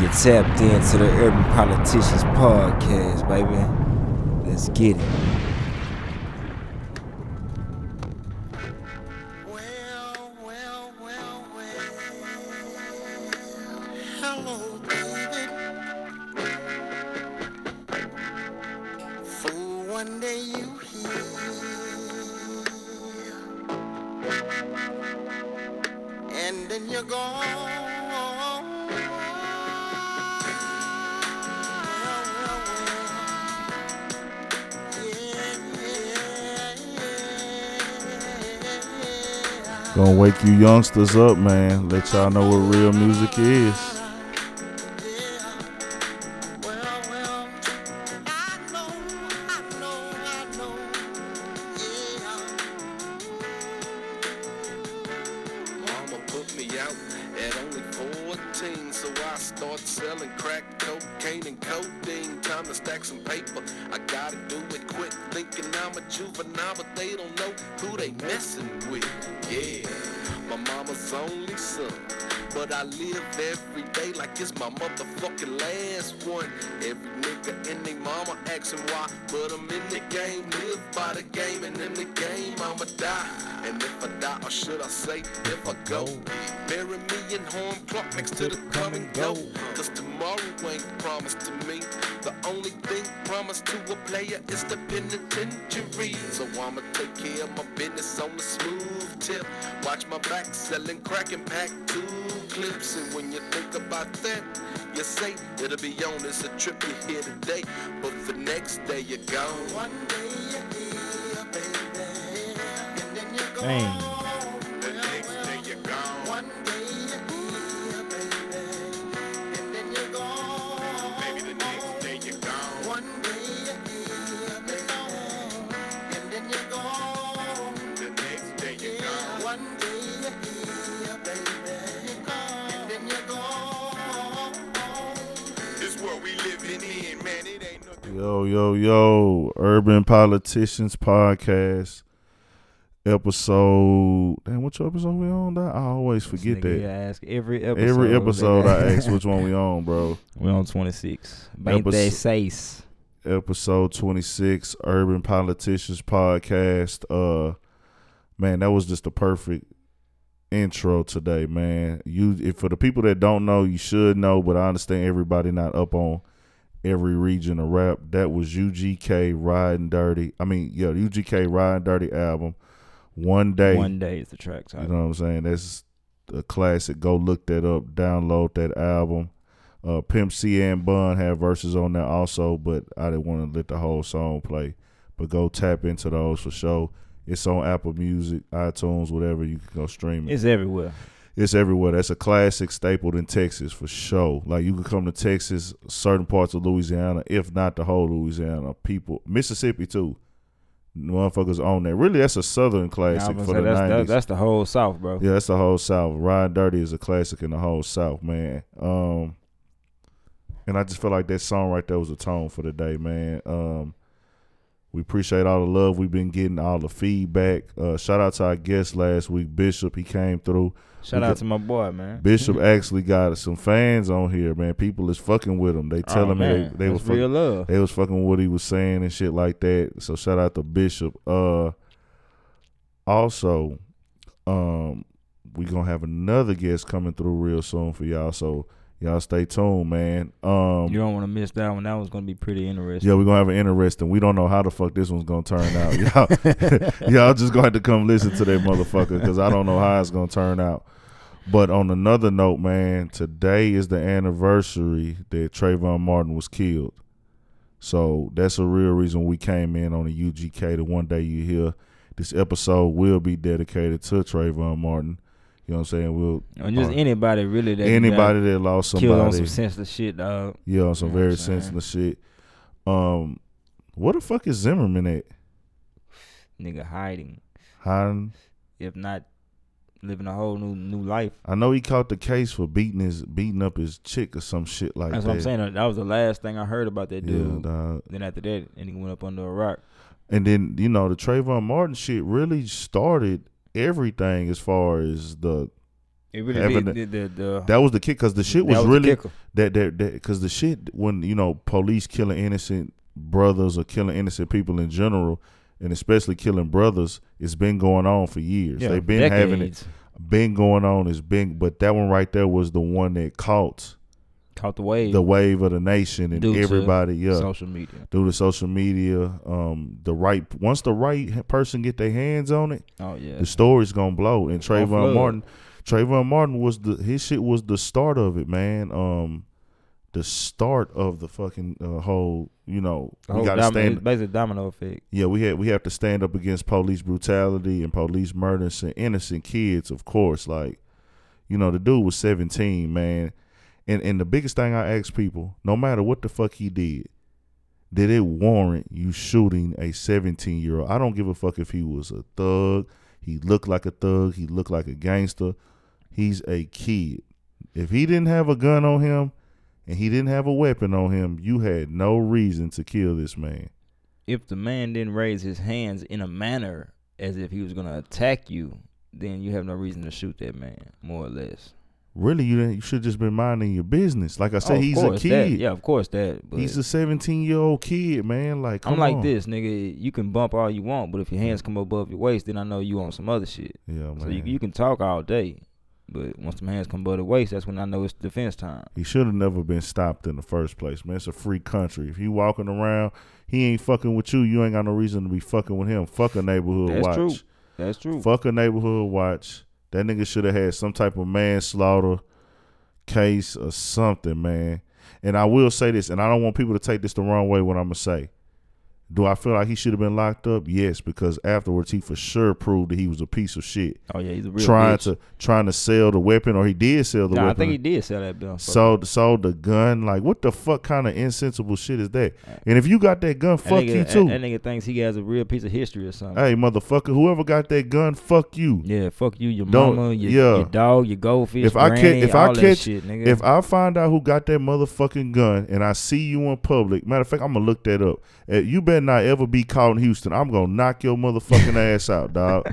You tapped into the Urban Politicians Podcast, baby. Let's get it. Well. Hello, baby. For one day you hear, and then you're gone. Gonna wake you youngsters up, man. Let y'all know what real music is. Yo, Urban Politicians Podcast episode. Damn, what episode we on? I always forget that. You ask every episode I ask which one we on, bro. We on 26. Episode 26, Urban Politicians Podcast. Man, that was just the perfect intro today, man. For the people that don't know, you should know, but I understand everybody not up on every region of rap. That was UGK Riding Dirty. UGK Riding Dirty album. One Day is the track title. You know what I'm saying? That's a classic. Go look that up. Download that album. Pimp C and Bun have verses on there also, but I didn't want to let the whole song play. But go tap into those for sure. It's on Apple Music, iTunes, whatever. You can go stream it. It's everywhere. It's everywhere. That's a classic staple in Texas for sure. Like, you can come to Texas, certain parts of Louisiana, if not the whole Louisiana. People, Mississippi too. Motherfuckers own that. Really, that's a Southern classic for the 90s. That's the whole South, bro. Yeah, that's the whole South. Ride Dirty is a classic in the whole South, man. And I just feel like that song right there was a tone for the day, man. We appreciate all the love we've been getting, all the feedback. Shout out to our guest last week, Bishop. He came through. Shout out to my boy, man. Bishop actually got some fans on here, man. People is fucking with him. They telling me they was real love. They was fucking what he was saying and shit like that. So shout out to Bishop. Also, we gonna have another guest coming through real soon for y'all. So y'all stay tuned, man. You don't want to miss that one. That one's going to be pretty interesting. Yeah, we're going to have an interesting. We don't know how the fuck this one's going to turn out. Y'all just going to have to come listen to that motherfucker because I don't know how it's going to turn out. But on another note, man, today is the anniversary that Trayvon Martin was killed. So that's a real reason we came in on the UGK, the One Day You Hear. This episode will be dedicated to Trayvon Martin. You know what I'm saying? Anybody really that that lost somebody. Killed on some senseless shit, dog. Yeah, on some very senseless shit. Where the fuck is Zimmerman at? Nigga hiding. If not living a whole new life. I know he caught the case for beating up his chick or some shit like that. That's what I'm saying. That was the last thing I heard about that dude. Dog. Then after that, and he went up under a rock. And then, you know, the Trayvon Martin shit really started everything as far as the It really did. That was the kick, because the shit was really because the shit, when you know, police killing innocent brothers or killing innocent people in general, and especially killing brothers, it's been going on for years. Yeah, they've been decades. Having it. Been going on. It's been, but that one right there was the one that caught the wave. The wave of the nation and due everybody. Yeah, social media. Due to social media, once the right person get their hands on it, oh yeah, the story's gonna blow. And Trayvon Martin was his shit was the start of it, man. The start of the fucking whole, you know, we got to stand. Basically, domino effect. Yeah, we have to stand up against police brutality and police murders and innocent kids. Of course, like, you know, the dude was 17, man. And the biggest thing I ask people, no matter what the fuck he did it warrant you shooting a 17-year-old? I don't give a fuck if he was a thug. He looked like a thug. He looked like a gangster. He's a kid. If he didn't have a gun on him and he didn't have a weapon on him, you had no reason to kill this man. If the man didn't raise his hands in a manner as if he was going to attack you, then you have no reason to shoot that man, more or less. Really, you should have just been minding your business. Like I said, he's a kid. But he's a 17-year-old kid, man. Like, come on. I'm like this, nigga. You can bump all you want, but if your hands come above your waist, then I know you on some other shit. Yeah, man. So you can talk all day, but once them hands come above the waist, that's when I know it's defense time. He should have never been stopped in the first place, man. It's a free country. If he walking around, he ain't fucking with you, you ain't got no reason to be fucking with him. Fuck a neighborhood watch. That's true. That's true. Fuck a neighborhood watch. That nigga should have had some type of manslaughter case or something, man. And I will say this, and I don't want people to take this the wrong way what I'm going to say. Do I feel like he should have been locked up? Yes, because afterwards he for sure proved that he was a piece of shit. Oh, yeah, he's a real bitch. Trying to sell the weapon, or he did sell the weapon. I think he did sell that gun. Sold the gun. Like, what the fuck kind of insensible shit is that? And if you got that gun, fuck you too. That nigga thinks he has a real piece of history or something. Hey, motherfucker, whoever got that gun, fuck you. Yeah, fuck you, your mama, your dog, your goldfish, granny, all that shit, nigga. If I find out who got that motherfucking gun and I see you in public, matter of fact, I'm going to look that up. You better not ever be caught in Houston. I'm gonna knock your motherfucking ass out, dog.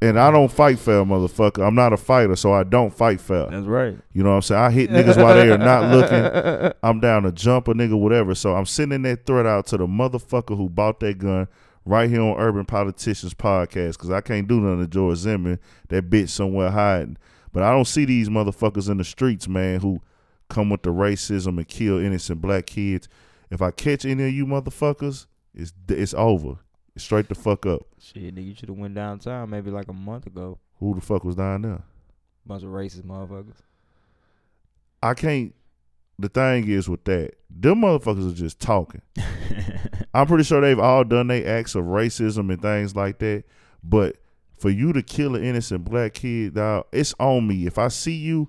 And I don't fight fair, motherfucker. I'm not a fighter, so I don't fight fair. That's right. You know what I'm saying? I hit niggas while they are not looking. I'm down to jump a nigga, whatever. So I'm sending that threat out to the motherfucker who bought that gun right here on Urban Politicians Podcast, because I can't do nothing to George Zimmerman. That bitch somewhere hiding. But I don't see these motherfuckers in the streets, man, who come with the racism and kill innocent black kids. If I catch any of you motherfuckers, it's over. It's straight the fuck up. Shit, nigga, you should have went downtown maybe like a month ago. Who the fuck was down there? Bunch of racist motherfuckers. I can't. The thing is with that, them motherfuckers are just talking. I'm pretty sure they've all done their acts of racism and things like that. But for you to kill an innocent black kid, dog, it's on me. If I see you,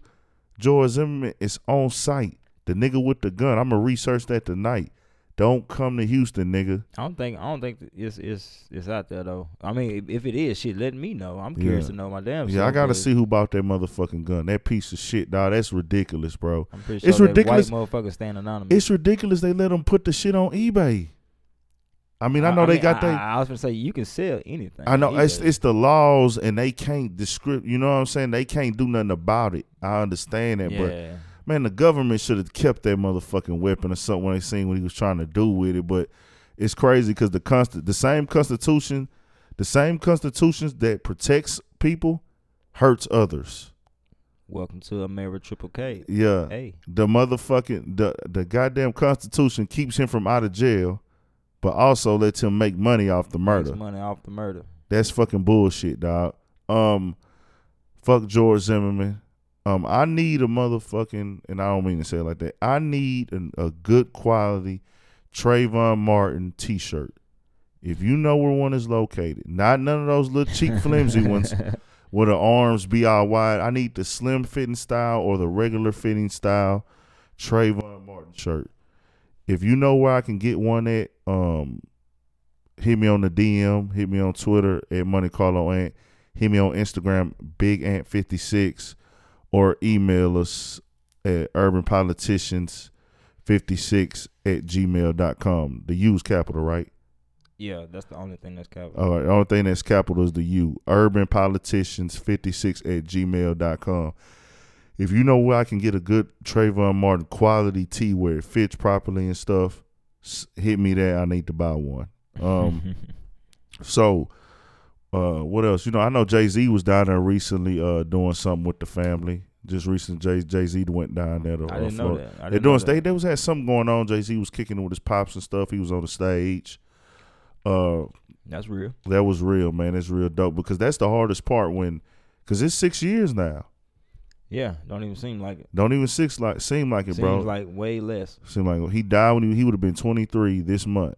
George Zimmerman, it's on sight. The nigga with the gun, I'm gonna research that tonight. Don't come to Houston, nigga. I don't think it's out there though. I mean, if it is, shit, let me know. I'm curious to know my damn shit. Yeah, I gotta see who bought that motherfucking gun. That piece of shit, dog. That's ridiculous, bro. I'm pretty sure it's ridiculous. White motherfuckers staying anonymous. It's ridiculous. They let them put the shit on eBay. I mean, I was gonna say you can sell anything. I know it's the laws, and they can't describe. You know what I'm saying? They can't do nothing about it. I understand that, but. Man, the government should have kept that motherfucking weapon or something when they seen what he was trying to do with it. But it's crazy because the same constitution that protects people hurts others. Welcome to America, Triple K. Yeah. Hey. The motherfucking the goddamn constitution keeps him from out of jail, but also lets him make money off the murder. That's fucking bullshit, dog. Fuck George Zimmerman. I need a motherfucking, and I don't mean to say it like that, I need a good quality Trayvon Martin t-shirt. If you know where one is located, not none of those little cheap flimsy ones where the arms be all wide. I need the slim fitting style or the regular fitting style Trayvon Martin shirt. If you know where I can get one at, hit me on the DM, hit me on Twitter at Monte Carlo Ant, hit me on Instagram, Big Ant 56. Or email us at urbanpoliticians56@gmail.com. The U's capital, right? Yeah, that's the only thing that's capital. All right, the only thing that's capital is the U. UrbanPoliticians56@gmail.com. If you know where I can get a good Trayvon Martin quality tee where it fits properly and stuff, hit me there. I need to buy one. So what else? You know, I know Jay-Z was down there recently doing something with the family. Just recent, Jay-Z went down there. To, I didn't know that. I didn't know that. They was had something going on. Jay-Z was kicking it with his pops and stuff. He was on the stage. That's real. That was real, man. It's real dope because that's the hardest part when, because it's 6 years now. Yeah, don't even seem like it. Don't even seem like it, bro. Seems like way less. Seems like he died when he would have been 23 this month.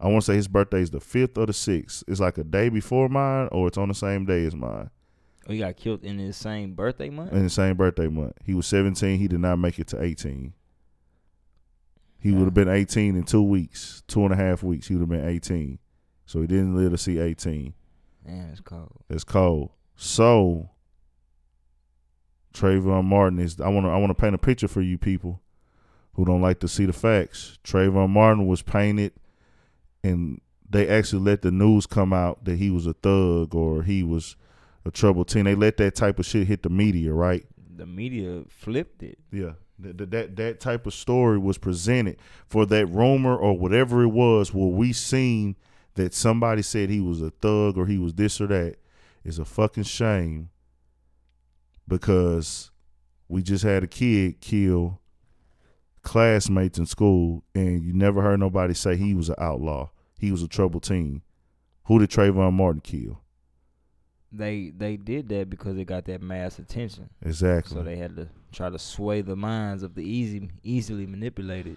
I want to say his birthday is the 5th or the 6th. It's like a day before mine, or it's on the same day as mine. Oh, he got killed in his same birthday month? In the same birthday month. He was 17. He did not make it to 18. He would have been 18 in 2 weeks, 2.5 weeks. He would have been 18. So he didn't live to see 18. Man, it's cold. It's cold. So Trayvon Martin is, I want to paint a picture for you people who don't like to see the facts. Trayvon Martin was painted, and they actually let the news come out that he was a thug or he was a troubled teen. They let that type of shit hit the media, right? The media flipped it. Yeah. That type of story was presented for that rumor or whatever it was where we seen that somebody said he was a thug or he was this or that is a fucking shame. Because we just had a kid kill classmates in school, and you never heard nobody say he was an outlaw. He was a troubled teen. Who did Trayvon Martin kill? They did that because they got that mass attention. Exactly. So they had to try to sway the minds of the easily manipulated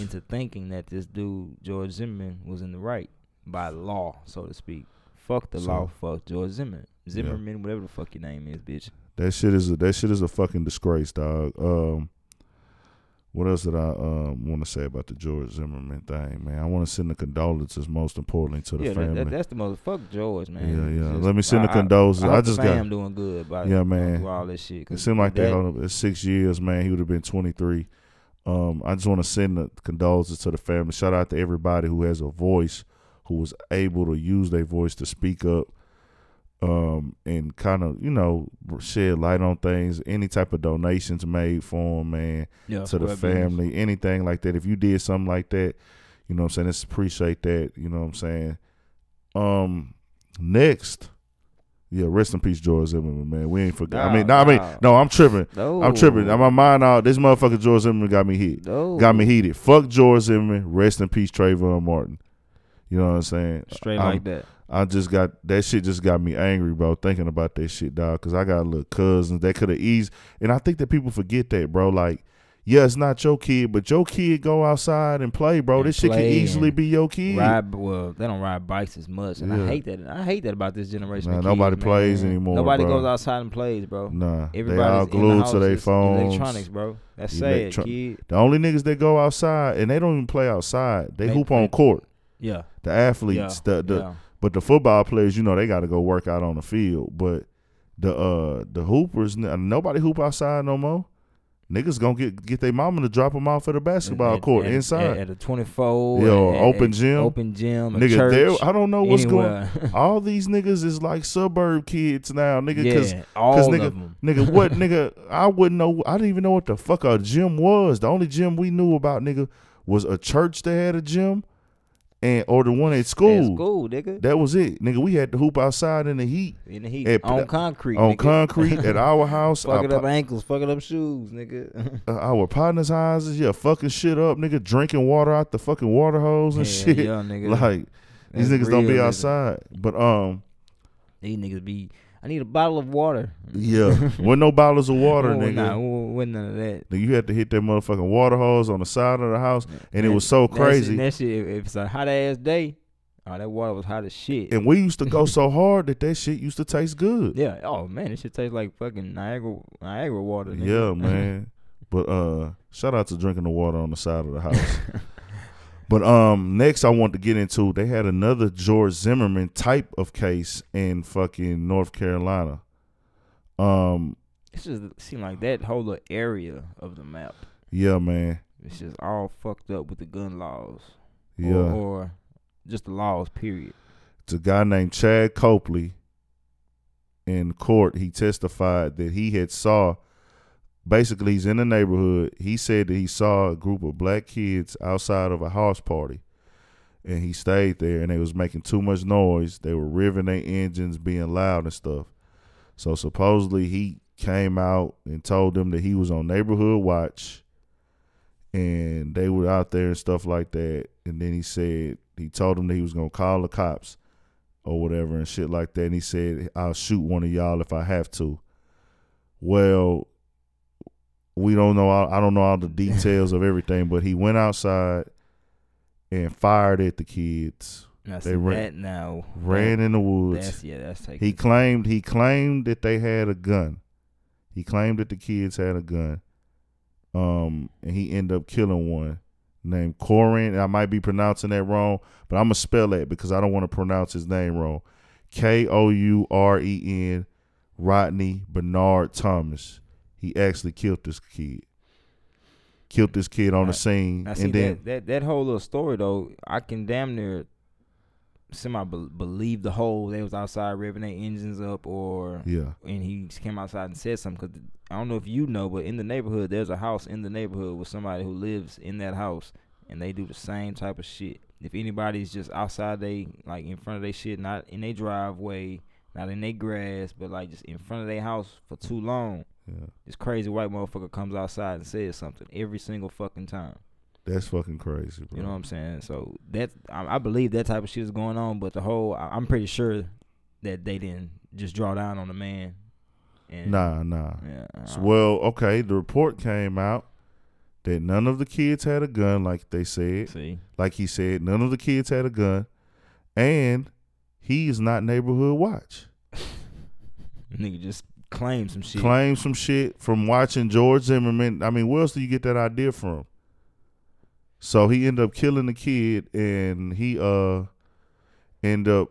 into thinking that this dude, George Zimmerman, was in the right by law, so to speak. Fuck the law, fuck George Zimmerman, yeah. Whatever the fuck your name is, bitch. That shit is a fucking disgrace, dog. What else did I want to say about the George Zimmerman thing, man? I want to send the condolences, most importantly, to the family. That's the most. Fuck George, man. Yeah, yeah. Let me send the condolences. I just got him doing good. Yeah, man. All this shit. It seemed like that 6 years, man. He would have been 23. I just want to send the condolences to the family. Shout out to everybody who has a voice, who was able to use their voice to speak up. And kind of, you know, shed light on things. Any type of donations made for him, man, to the family, anything like that. If you did something like that, you know what I'm saying, let's appreciate that. You know what I'm saying? Next, yeah, rest in peace, George Zimmerman, man. We ain't forgot. I'm tripping. No. I'm tripping. My mind out. This motherfucker George Zimmerman got me hit. No. Got me heated. Fuck George Zimmerman. Rest in peace, Trayvon Martin. You know what I'm saying? Straight like that. I just got, that shit just got me angry, bro, thinking about that shit, dog, because I got little cousins that could have eased. And I think that people forget that, bro. Like, yeah, it's not your kid, but your kid go outside and play, bro. This shit could easily be your kid. They don't ride bikes as much, and yeah. I hate that about this generation of kids, nobody plays anymore, Nobody goes outside and plays, bro. Nah, everybody's they all glued to their phones. Electronics, bro. That's sad, kid. The only niggas that go outside, and they don't even play outside. They hoop on court. Yeah. The athletes, But the football players, you know, they got to go work out on the field. But the hoopers, nobody hoop outside no more. Niggas gonna get their mama to drop them off at a basketball court inside at a 24, yeah, open gym, nigga. Church, I don't know what's going on. All these niggas is like suburb kids now, nigga. Because what, nigga? I wouldn't know. I didn't even know what the fuck a gym was. The only gym we knew about, nigga, was a church that had a gym. Or the one at school. Nigga. That was it. Nigga, we had to hoop outside in the heat. On concrete. At our house. Fucking up ankles, fucking up shoes, nigga. Our partners' houses, yeah, fucking shit up, nigga. Drinking water out the fucking water hose and shit. Yeah, nigga. Like, these niggas don't be outside. But, these niggas be, I need a bottle of water. Yeah. Wasn't no bottles of water, nigga. Nah, wasn't none of that. You had to hit that motherfucking water hose on the side of the house, and it was so crazy. That shit, if it's a hot-ass day, that water was hot as shit. And we used to go so hard that shit used to taste good. Yeah. Oh, man, it should taste like fucking Niagara water, nigga. Yeah, man. But shout out to drinking the water on the side of the house. But next I want to get into, they had another George Zimmerman type of case in fucking North Carolina. It just seemed like that whole area of the map. Yeah, man. It's just all fucked up with the gun laws. Yeah. Or just the laws, period. It's a guy named Chad Copley. In court, he testified that he had saw, basically he's in the neighborhood. He said that he saw a group of black kids outside of a house party, and he stayed there, and they was making too much noise. They were revving their engines, being loud and stuff. So supposedly he came out and told them that he was on neighborhood watch, and they were out there and stuff like that. And then he said, he told them that he was going to call the cops or whatever and shit like that. And he said, I'll shoot one of y'all if I have to. Well, we don't know. I don't know all the details of everything, but he went outside and fired at the kids. They ran in the woods. He claimed that they had a gun. He claimed that the kids had a gun. And he ended up killing one named Corin. I might be pronouncing that wrong, but I'm going to spell that because I don't want to pronounce his name wrong. K-O-U-R-E-N, Rodney Bernard Thomas. He actually killed this kid. Killed this kid on the scene. Now, see, and then that whole little story, though, I can damn near believe the whole they was outside revving their engines up or and he just came outside and said something, because I don't know if you know, but in the neighborhood there's a house in the neighborhood with somebody who lives in that house, and they do the same type of shit. If anybody's just outside, they like in front of their shit, not in their driveway, not in their grass, but like just in front of their house for too long, this crazy white motherfucker comes outside and says something every single fucking time. That's fucking crazy, bro. You know what I'm saying? So that I believe that type of shit is going on, but the whole I'm pretty sure that they didn't just draw down on the man. And, nah. Yeah, so, the report came out that none of the kids had a gun, like they said. See? Like he said, none of the kids had a gun, and he's not neighborhood watch. Nigga just claimed some shit. Claimed some shit from watching George Zimmerman. I mean, where else do you get that idea from? So he ended up killing the kid, and he ended up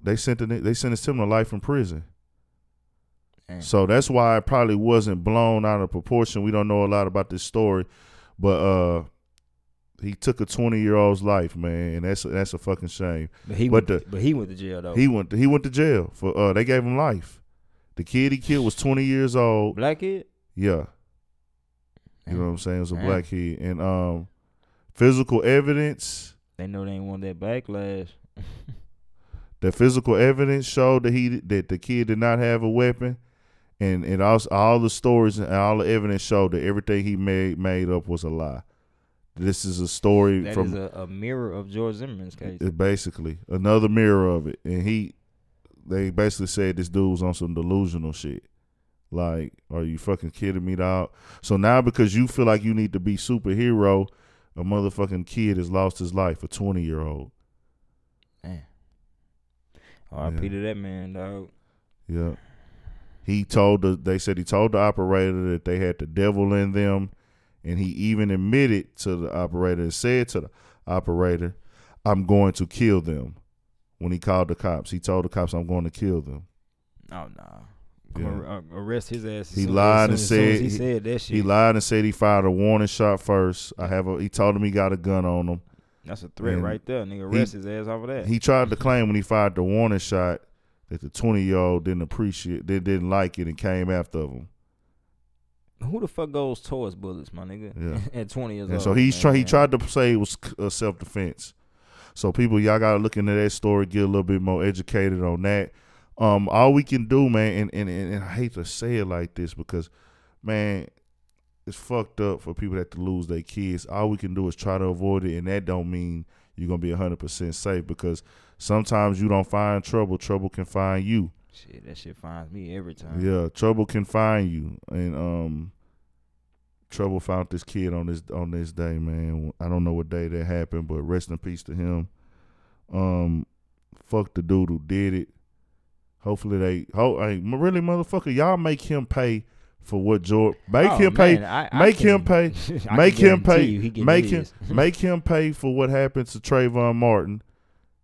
they sentenced him to life in prison. Damn. So that's why it probably wasn't blown out of proportion. We don't know a lot about this story, but he took a 20-year-old's life, man, and that's a fucking shame. But he went to jail though. He went to jail for they gave him life. The kid he killed was 20 years old. Black kid? Yeah. Damn. You know what I'm saying? It was a black kid, and physical evidence. They know they ain't want that backlash. The physical evidence showed that the kid did not have a weapon, and also all the stories and all the evidence showed that everything he made up was a lie. This is a story that from a mirror of George Zimmerman's case. Basically, another mirror of it, and they basically said this dude was on some delusional shit. Like, are you fucking kidding me, dog? So now because you feel like you need to be superhero. A motherfucking kid has lost his life, a 20-year-old. Man. R.I.P. to that man, dog. Yeah. They said he told the operator that they had the devil in them, and he even admitted to the operator and said to the operator, I'm going to kill them. When he called the cops, he told the cops, I'm going to kill them. Oh, no. Yeah. Arrest his ass. He lied and said that shit. He lied and said he fired a warning shot first. He told him he got a gun on him. That's a threat and right there. Nigga, arrest his ass over that. He tried to claim when he fired the warning shot that the 20-year-old didn't appreciate, they didn't like it, and came after him. Who the fuck goes towards bullets, my nigga? Yeah. At 20 years old. So he tried to say it was self defense. So people, y'all gotta look into that story, get a little bit more educated on that. All we can do, man, and I hate to say it like this because, man, it's fucked up for people that to lose their kids. All we can do is try to avoid it, and that don't mean you're going to be 100% safe because sometimes you don't find trouble. Trouble can find you. Shit, that shit finds me every time. Yeah, trouble can find you. And trouble found this kid on this day, man. I don't know what day that happened, but rest in peace to him. Fuck the dude who did it. Hopefully really, motherfucker, y'all make him pay for what George make him pay for what happened to Trayvon Martin.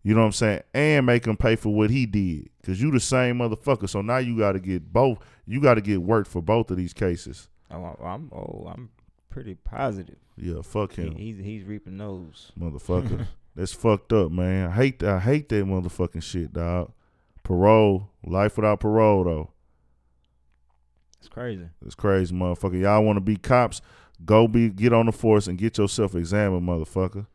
You know what I'm saying? And make him pay for what he did, cause you the same motherfucker. So now you got to get both. You got to get work for both of these cases. I'm pretty positive. Yeah, fuck him. He's reaping those, motherfucker. That's fucked up, man. I hate that motherfucking shit, dog. Parole, life without parole, though. It's crazy. It's crazy, motherfucker. Y'all want to be cops? Get on the force and get yourself examined, motherfucker.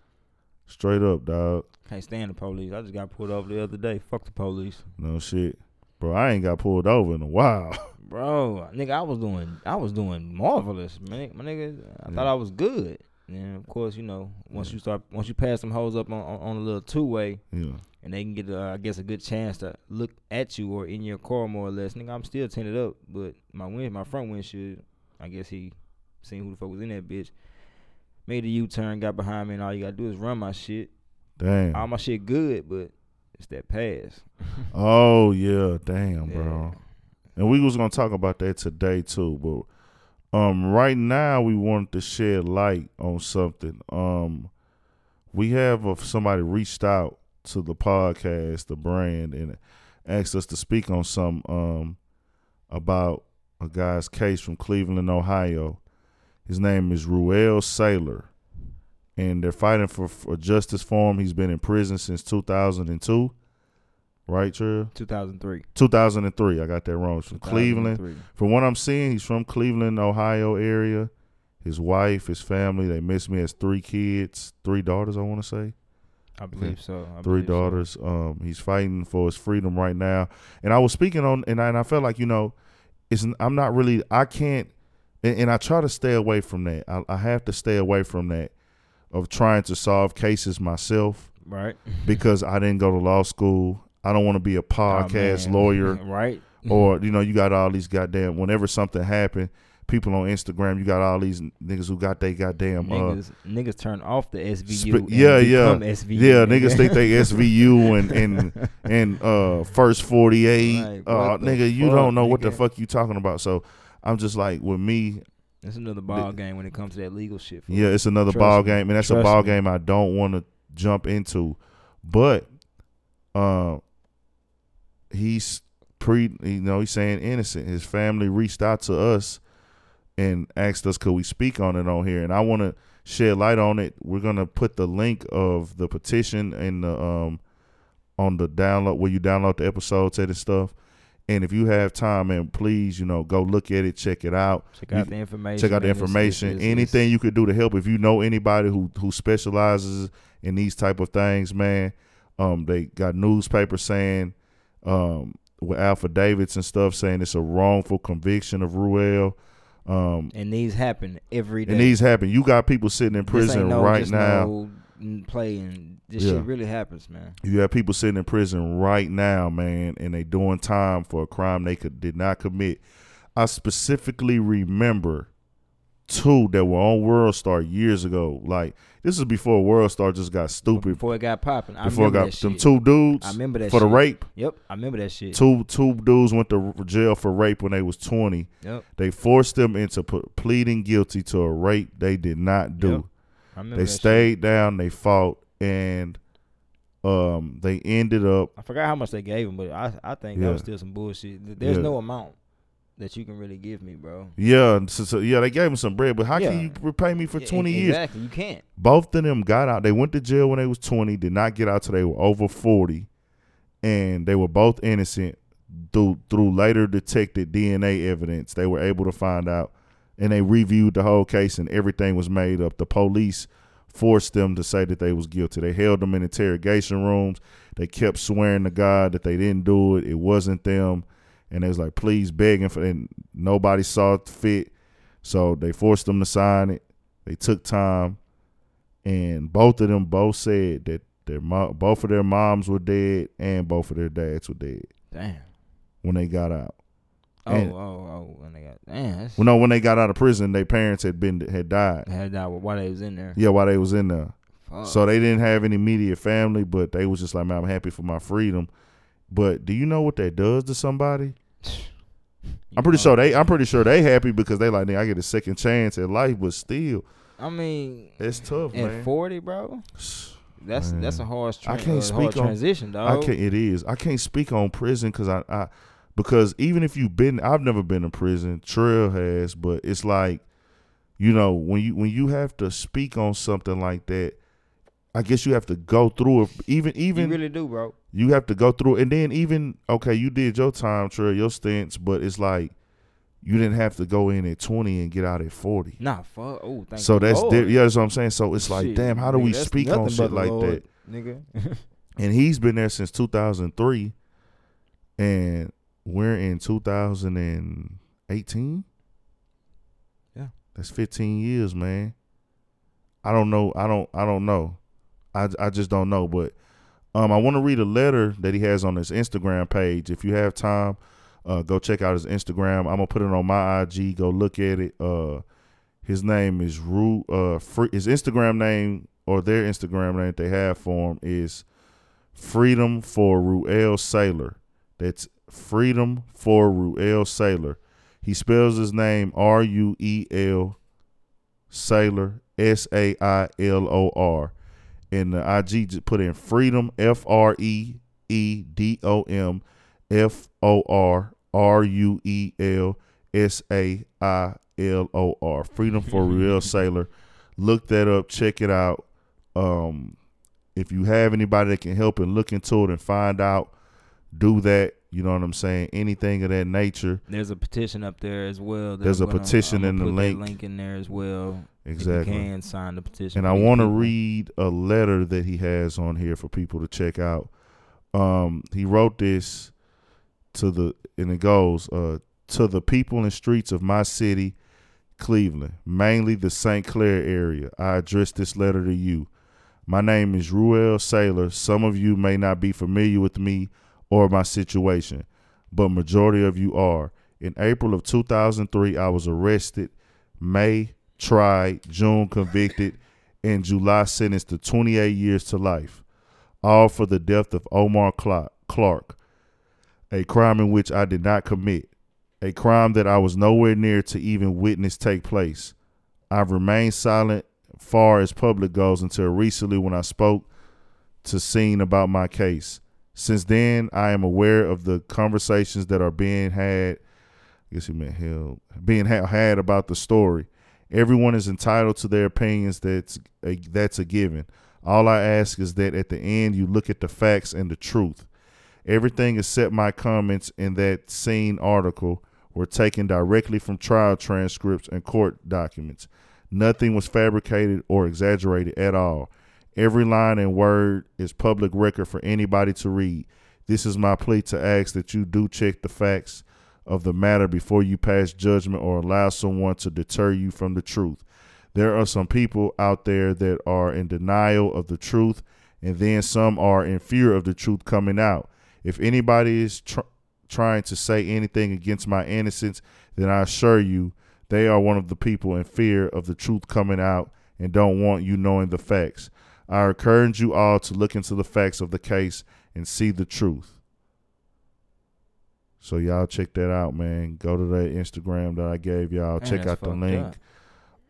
Straight up, dog. Can't stand the police. I just got pulled over the other day. Fuck the police. No shit, bro. I ain't got pulled over in a while. Bro, nigga, I was doing marvelous, man. My nigga, I thought I was good. And of course, you know, once you pass them hoes up on a little two-way, yeah, and they can get, I guess, a good chance to look at you or in your car more or less. Nigga, I'm still tinted up, but my front windshield, I guess he seen who the fuck was in that bitch. Made a U-turn, got behind me, and all you gotta do is run my shit. Damn. All my shit good, but it's that pass. Oh, yeah, damn, yeah, bro. And we was gonna talk about that today, too, but... right now we wanted to shed light on something. We have somebody reached out to the podcast, the brand, and asked us to speak on something about a guy's case from Cleveland, Ohio. His name is Ruel Saylor, and they're fighting for justice for him. He's been in prison since 2002. Right, Trill? 2003. 2003. I got that wrong. It's from Cleveland. From what I'm seeing, he's from Cleveland, Ohio area. His wife, his family, they miss me as 3 kids, 3 daughters, I want to say. I believe so. 3 daughters. So. He's fighting for his freedom right now. And I was speaking on, and I felt like, you know, I try to stay away from that. I have to stay away from that of trying to solve cases myself. Right. Because I didn't go to law school. I don't want to be a podcast lawyer. Right. Or, you know, you got all these goddamn, whenever something happened, people on Instagram, you got all these niggas who got they goddamn. Niggas turn off the SVU. SVU. Yeah, niggas think they SVU and First 48. Like, nigga, you don't know what the fuck you talking about. So I'm just like, with me. That's another ball game when it comes to that legal shit. For me. It's another ball game. And that's a ball game I don't want to jump into. But, he's saying innocent. His family reached out to us and asked us, could we speak on it on here? And I want to shed light on it. We're going to put the link of the petition in the, on the download, where you download the episodes and stuff. And if you have time, man, please, you know, go look at it, check it out. Check out the information. Anything you could do to help. If you know anybody who specializes in these type of things, man, they got newspapers saying, with affidavits and stuff saying it's a wrongful conviction of Ruel. And these happen every day. You got people sitting in prison right now. Shit really happens, man. You have people sitting in prison right now, man, and they doing time for a crime they did not commit. I specifically remember 2 that were on World Star years ago. Like, this is before World Star just got stupid. Before it got popping. Two dudes. I remember that for the rape. Yep, I remember that shit. Two dudes went to jail for rape when they was 20. Yep. They forced them into pleading guilty to a rape they did not do. Yep. I remember they stayed down. They fought, and they ended up. I forgot how much they gave them, but I think that was still some bullshit. There's no amount that you can really give me, bro. Yeah, so they gave him some bread, but how can you repay me for 20 years? Exactly, you can't. Both of them got out. They went to jail when they was 20, did not get out till they were over 40, and they were both innocent. Through later detected DNA evidence, they were able to find out, and they reviewed the whole case, and everything was made up. The police forced them to say that they was guilty. They held them in interrogation rooms. They kept swearing to God that they didn't do it. It wasn't them. And they was like, please, begging for, and nobody saw it fit. So they forced them to sign it. They took time. And both of them said that both of their moms were dead and both of their dads were dead. Damn. When they got out. When they got out of prison, their parents had died. Had died while they was in there. Yeah, while they was in there. Fuck. So they didn't have any immediate family, but they was just like, man, I'm happy for my freedom. But do you know what that does to somebody? I'm pretty sure they happy because they like, nigga, I get a second chance at life, but still. I mean, it's tough, man. At 40, bro, that's a hard, transition, dog. It is. I can't speak on prison because because even if I've never been in prison. Trill has, but it's like, you know, when you have to speak on something like that, I guess you have to go through it. Even you really do, bro. You have to go through it. And then even, okay, you did your time, Trey, your stints, but it's like you didn't have to go in at 20 and get out at 40. Nah, fuck. Oh, thank you. So that's, yeah, that's what I'm saying. So it's like, shit, damn, how do we speak on shit like Lord, that? Nigga. And he's been there since 2003, and we're in 2018. Yeah. That's 15 years, man. I don't know. I just don't know. But I want to read a letter that he has on his Instagram page. If you have time, go check out his Instagram. I'm going to put it on my IG. Go look at it. His name is his Instagram name, or their Instagram name that they have for him, is Freedom for Ruel Saylor. That's Freedom for Ruel Saylor. He spells his name R-U-E-L Saylor, S-A-I-L-O-R. And the IG just put in Freedom, F-R-E-E-D-O-M, F-O-R-R-U-E-L-S-A-I-L-O-R. Freedom for Ruel Saylor. Look that up. Check it out. If you have anybody that can help and look into it and find out, do that. You know what I'm saying? Anything of that nature. There's a petition up there as well. There's a petition in the link. Put that link in there as well. Exactly. You can sign the petition. And I want to read a letter that he has on here for people to check out. He wrote this and it goes, to the people and streets of my city, Cleveland, mainly the St. Clair area. I address this letter to you. My name is Ruel Saylor. Some of you may not be familiar with me or my situation, but majority of you are. In April of 2003, I was arrested, May tried, June convicted, and July sentenced to 28 years to life, all for the death of Omar Clark, a crime in which I did not commit, a crime that I was nowhere near to even witness take place. I've remained silent far as public goes until recently when I spoke to Scene about my case. Since then, I am aware of the conversations that are being had. I guess he meant hell being had about the story. Everyone is entitled to their opinions. That's a given. All I ask is that at the end, you look at the facts and the truth. Everything except my comments in that Scene article were taken directly from trial transcripts and court documents. Nothing was fabricated or exaggerated at all. Every line and word is public record for anybody to read. This is my plea to ask that you do check the facts of the matter before you pass judgment or allow someone to deter you from the truth. There are some people out there that are in denial of the truth, and then some are in fear of the truth coming out. If anybody is trying to say anything against my innocence, then I assure you they are one of the people in fear of the truth coming out and don't want you knowing the facts. I encourage you all to look into the facts of the case and see the truth. So y'all check that out, man. Go to that Instagram that I gave y'all. Man, check out the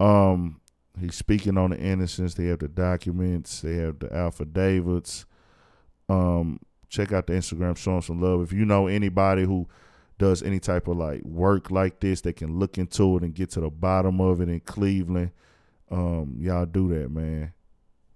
link. He's speaking on the innocence. They have the documents. They have the affidavits. Check out the Instagram. Show them some love. If you know anybody who does any type of like work like this, they can look into it and get to the bottom of it in Cleveland. Y'all do that, man.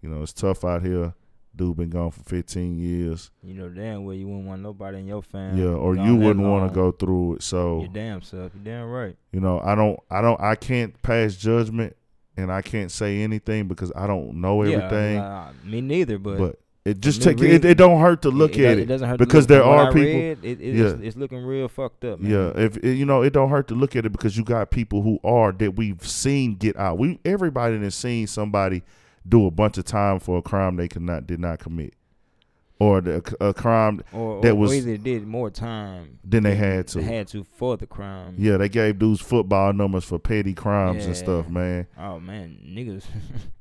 You know, it's tough out here. Dude been gone for 15 years. You know damn well you wouldn't want nobody in your family. Yeah, or you wouldn't want to go through it. So your damn self. You're damn right. You know, I can't pass judgment, and I can't say anything because I don't know everything. Me neither, but it just take it. It don't hurt to look at it. It doesn't hurt because there are people. It's looking real fucked up, man. Yeah, it don't hurt to look at it because you got people who are that we've seen get out. Everybody that's seen somebody do a bunch of time for a crime they did not commit, or a crime that was. Or they did more time than they had to. They had to for the crime. Yeah, they gave dudes football numbers for petty crimes and stuff, man. Oh man, niggas.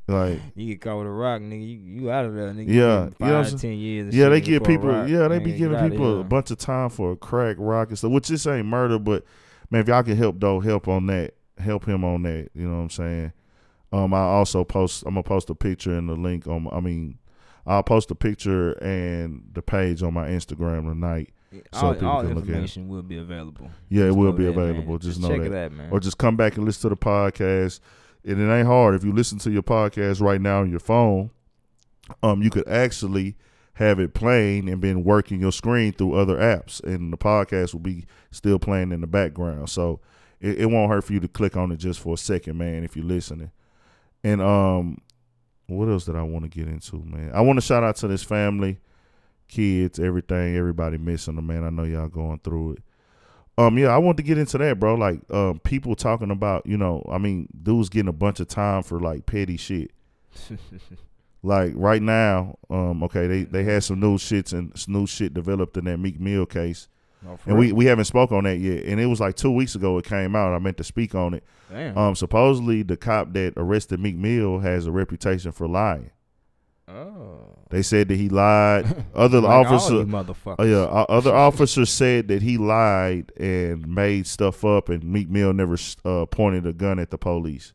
Like you get caught with a rock, nigga, you out of there, nigga. Yeah, 5 to 10 years. Yeah, they give people. Yeah, they be giving people a bunch of time for a crack rock and stuff, which this ain't murder, but man, if y'all can help though, help on that, help him on that. You know what I'm saying? I'm gonna post a picture and the link on. I'll post a picture and the page on my Instagram tonight, so all can look information at it. Will be available. Yeah, just it will be available. Man. Just know check that, man. Or just come back and listen to the podcast. And it ain't hard if you listen to your podcast right now on your phone. you could actually have it playing and been working your screen through other apps, and the podcast will be still playing in the background. So it won't hurt for you to click on it just for a second, man, if you're listening. And what else did I want to get into, man? I want to shout out to this family, kids, everything, everybody missing them, man. I know y'all going through it. I want to get into that, bro. Like, people talking about, dudes getting a bunch of time for like petty shit. Like right now, they had some new shits and new shit developed in that Meek Mill case. And we haven't spoke on that yet. And it was like 2 weeks ago it came out. I meant to speak on it. Damn. Supposedly the cop that arrested Meek Mill has a reputation for lying. Oh. They said that he lied. Other officers said that he lied and made stuff up, and Meek Mill never pointed a gun at the police.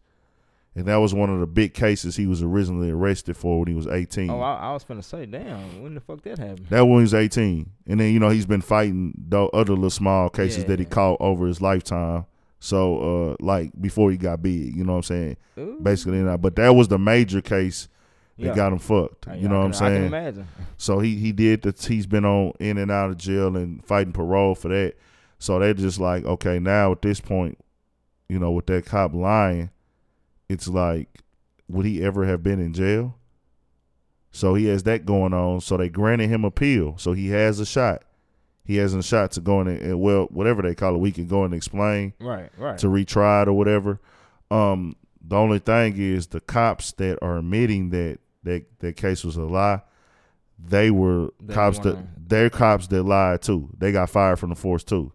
And that was one of the big cases he was originally arrested for when he was 18. Oh, I was going to say, damn, when the fuck that happened? That when he was 18. And then, he's been fighting other little small cases that he caught over his lifetime. So, before he got big, you know what I'm saying? Ooh. Basically, but that was the major case that got him fucked. You know what I'm saying? I can imagine. So, he's been on in and out of jail and fighting parole for that. So, they're just like, okay, now at this point, with that cop lying, it's like, would he ever have been in jail? So he has that going on. So they granted him appeal. So he has a shot. He has a shot to go in and, well, whatever they call it, we can go and explain. Right. To retry it or whatever. The only thing is the cops that are admitting that case was a lie, they're cops that lied too. They got fired from the force too.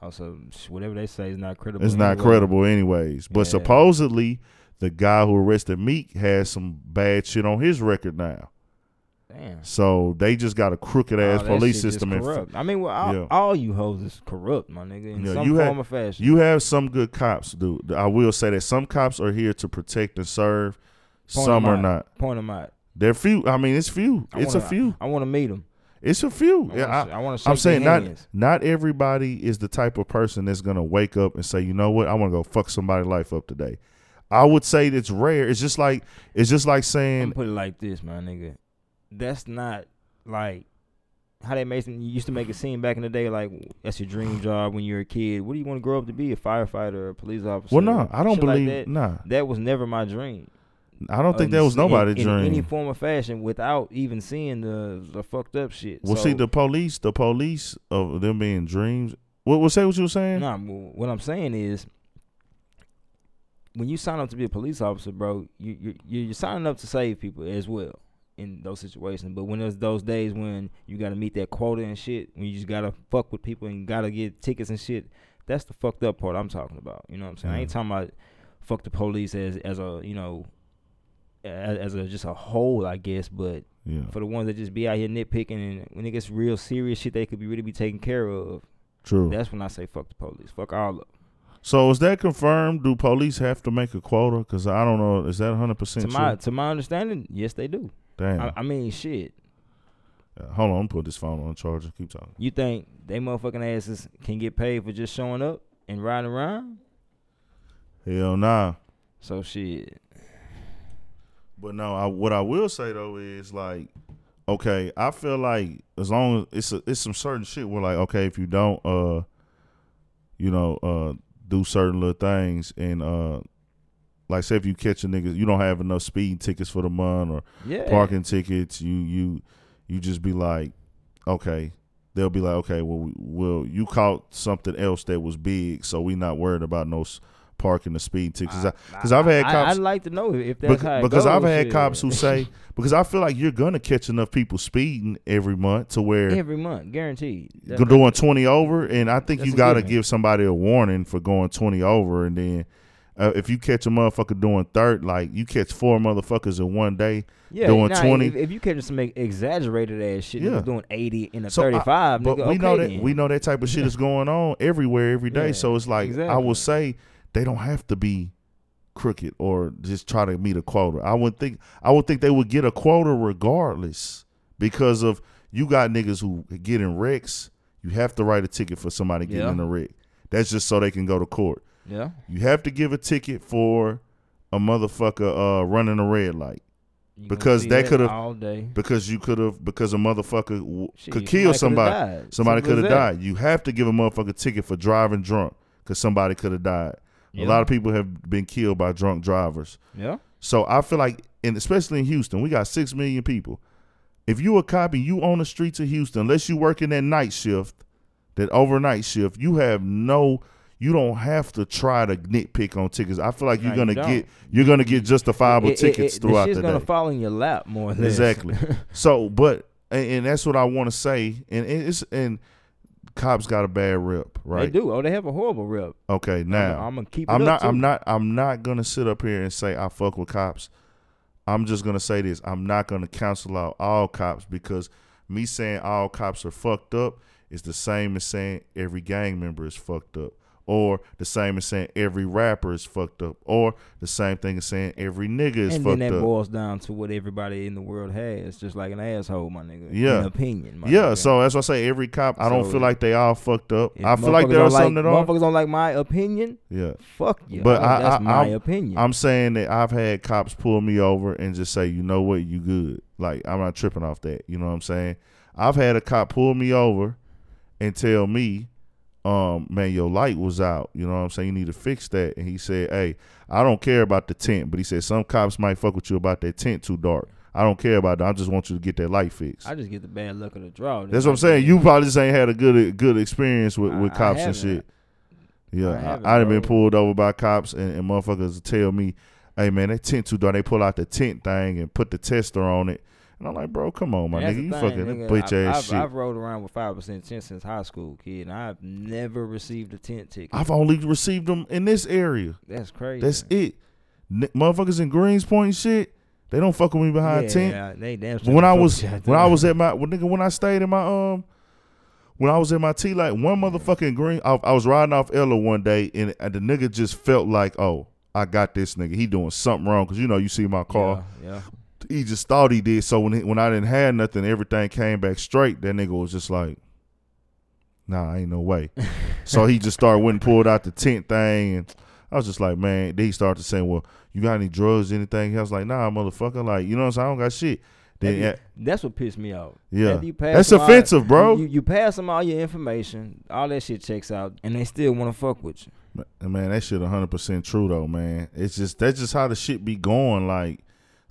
Also, whatever they say is not credible. It's not credible anyways. But supposedly, the guy who arrested Meek has some bad shit on his record now. Damn. So they just got a crooked ass police system. Corrupt. All you hoes is corrupt, my nigga, in some form or fashion. You have some good cops, dude. I will say that some cops are here to protect and serve. Some are not. Point them out. They're few. It's few. It's a few. I want to meet them. It's a few. I'm saying not everybody is the type of person that's going to wake up and say, you know what, I want to go fuck somebody's life up today. I would say that's rare. It's just like saying. I'm put it like this, my nigga. That's not like how they used to make it seem back in the day, like that's your dream job when you're a kid. What do you want to grow up to be? A firefighter or a police officer? Well, no, I don't believe like that. Nah. That was never my dream. I don't think that was nobody's dream. In any form of fashion, without even seeing the fucked up shit. Well, see, the police of them being dreams. Say what you were saying? Nah, what I'm saying is, when you sign up to be a police officer, bro, you're signing up to save people as well in those situations. But when there's those days when you got to meet that quota and shit, when you just got to fuck with people and got to get tickets and shit, that's the fucked up part I'm talking about. You know what I'm saying? Mm-hmm. I ain't talking about fuck the police as a whole, I guess, but for the ones that just be out here nitpicking, and when it gets real serious shit, they could be really be taken care of. True. That's when I say fuck the police, fuck all of them. So is that confirmed? Do police have to make a quota? Because I don't know, is that 100% true? To my understanding, yes, they do. Damn. I mean, shit. Hold on, I'm put this phone on charger. Keep talking. You think they motherfucking asses can get paid for just showing up and riding around? Hell nah. So shit. But no, what I will say though is like, okay, I feel like as long as it's some certain shit where like, okay, if you don't, do certain little things and like say if you catch a nigga, you don't have enough speed tickets for the month or parking tickets, you just be like, okay, they'll be like, okay, well you caught something else that was big, so we not worried about no parking the speed tickets, because I've had cops. I'd like to know if that's how it goes. Because I've had cops who say, because I feel like you're gonna catch enough people speaking every month to where every month guaranteed that's doing 20 over, and I think you gotta give somebody a warning for going 20 over, and then if you catch a motherfucker doing 30, like you catch 4 motherfuckers in one day doing 20. If you catch some exaggerated ass shit, you're doing 80 in a 35. But nigga, we know that type of shit is going on everywhere every day. Yeah, so it's like I will say, they don't have to be crooked or just try to meet a quota. I would think they would get a quota regardless, because of you got niggas who get in wrecks. You have to write a ticket for somebody getting in a wreck. That's just so they can go to court. Yeah. You have to give a ticket for a motherfucker running a red light. Because that could have, because a motherfucker could kill somebody. Somebody could have died. You have to give a motherfucker a ticket for driving drunk because somebody could have died. Yeah. A lot of people have been killed by drunk drivers. Yeah. So I feel like, and especially in Houston, we got 6 million people. If you a cop and you on the streets of Houston, unless you work in that night shift, that overnight shift, you have no. You don't have to try to nitpick on tickets. I feel like you're gonna get justifiable tickets throughout the day. It's gonna fall in your lap more than exactly. So, but and that's what I want to say. And cops got a bad rep, right? They do. Oh, they have a horrible rep. Okay, now I'm gonna keep. I'm not gonna sit up here and say I fuck with cops. I'm just gonna say this. I'm not gonna counsel out all cops because me saying all cops are fucked up is the same as saying every gang member is fucked up. Or the same as saying every rapper is fucked up. Or the same thing as saying every nigga is fucked up. And then that boils down to what everybody in the world has. Just like an asshole, my nigga. Yeah. An opinion, my nigga. So that's why I say every cop, I don't feel like they all fucked up. I feel like there are some that are. Motherfuckers don't like my opinion? Yeah. Fuck you. But that's my opinion. I'm saying that I've had cops pull me over and just say, you know what, you good. Like, I'm not tripping off that. You know what I'm saying? I've had a cop pull me over and tell me, man, your light was out. You know what I'm saying? You need to fix that. And he said, hey, I don't care about the tint. But he said, some cops might fuck with you about that tint too dark. I don't care about that. I just want you to get that light fixed. I just get the bad luck of the draw. That's what I'm saying. You probably just ain't had a good experience with cops and shit. Yeah. I've been pulled over by cops and motherfuckers tell me, hey, man, that tint too dark. They pull out the tint thing and put the tester on it. And I'm like, bro, come on, my nigga. You fucking bitch ass shit. I've rode around with 5% tint since high school, kid, and I've never received a tint ticket. I've only received them in this area. That's crazy. That's it. Motherfuckers in Greens Point and shit, they don't fuck with me behind tint. Yeah, they damn sure. When I was at my T-Light, one motherfucking green, I was riding off Ella one day, and the nigga just felt like, oh, I got this nigga. He doing something wrong, because you see my car. Yeah. He just thought he did. So when I didn't have nothing, everything came back straight. That nigga was just like, nah, ain't no way. So he just pulled out the tent thing. And I was just like, man, then he started saying, well, you got any drugs, anything? I was like, nah, motherfucker. Like, you know what I'm saying? I don't got shit. Then, that's what pissed me off. Yeah. That's offensive, bro. You pass them all your information, all that shit checks out, and they still want to fuck with you. Man, that shit 100% true, though, man. It's just, that's just how the shit be going. Like,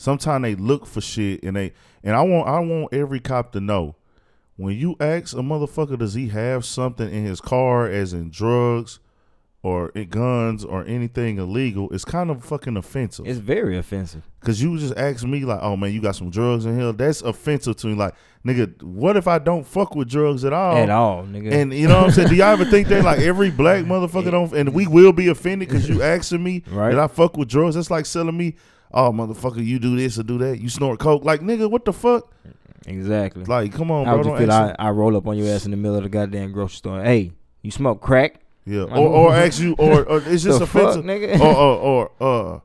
sometimes they look for shit, and I want every cop to know, when you ask a motherfucker, does he have something in his car, as in drugs or guns or anything illegal, it's kind of fucking offensive. It's very offensive. Because you just ask me like, oh, man, you got some drugs in here? That's offensive to me. Like, nigga, what if I don't fuck with drugs at all? At all, nigga. And you know what I'm saying? Do y'all ever think that like every black motherfucker don't, and we will be offended because you asking me that I fuck with drugs? That's like selling me, oh, motherfucker, you do this or do that. You snort coke. Like, nigga, what the fuck? Exactly. Like, come on, bro. Don't I roll up on your ass in the middle of the goddamn grocery store. Hey, you smoke crack? Yeah. Or ask you, or it's just offensive. Fuck, nigga?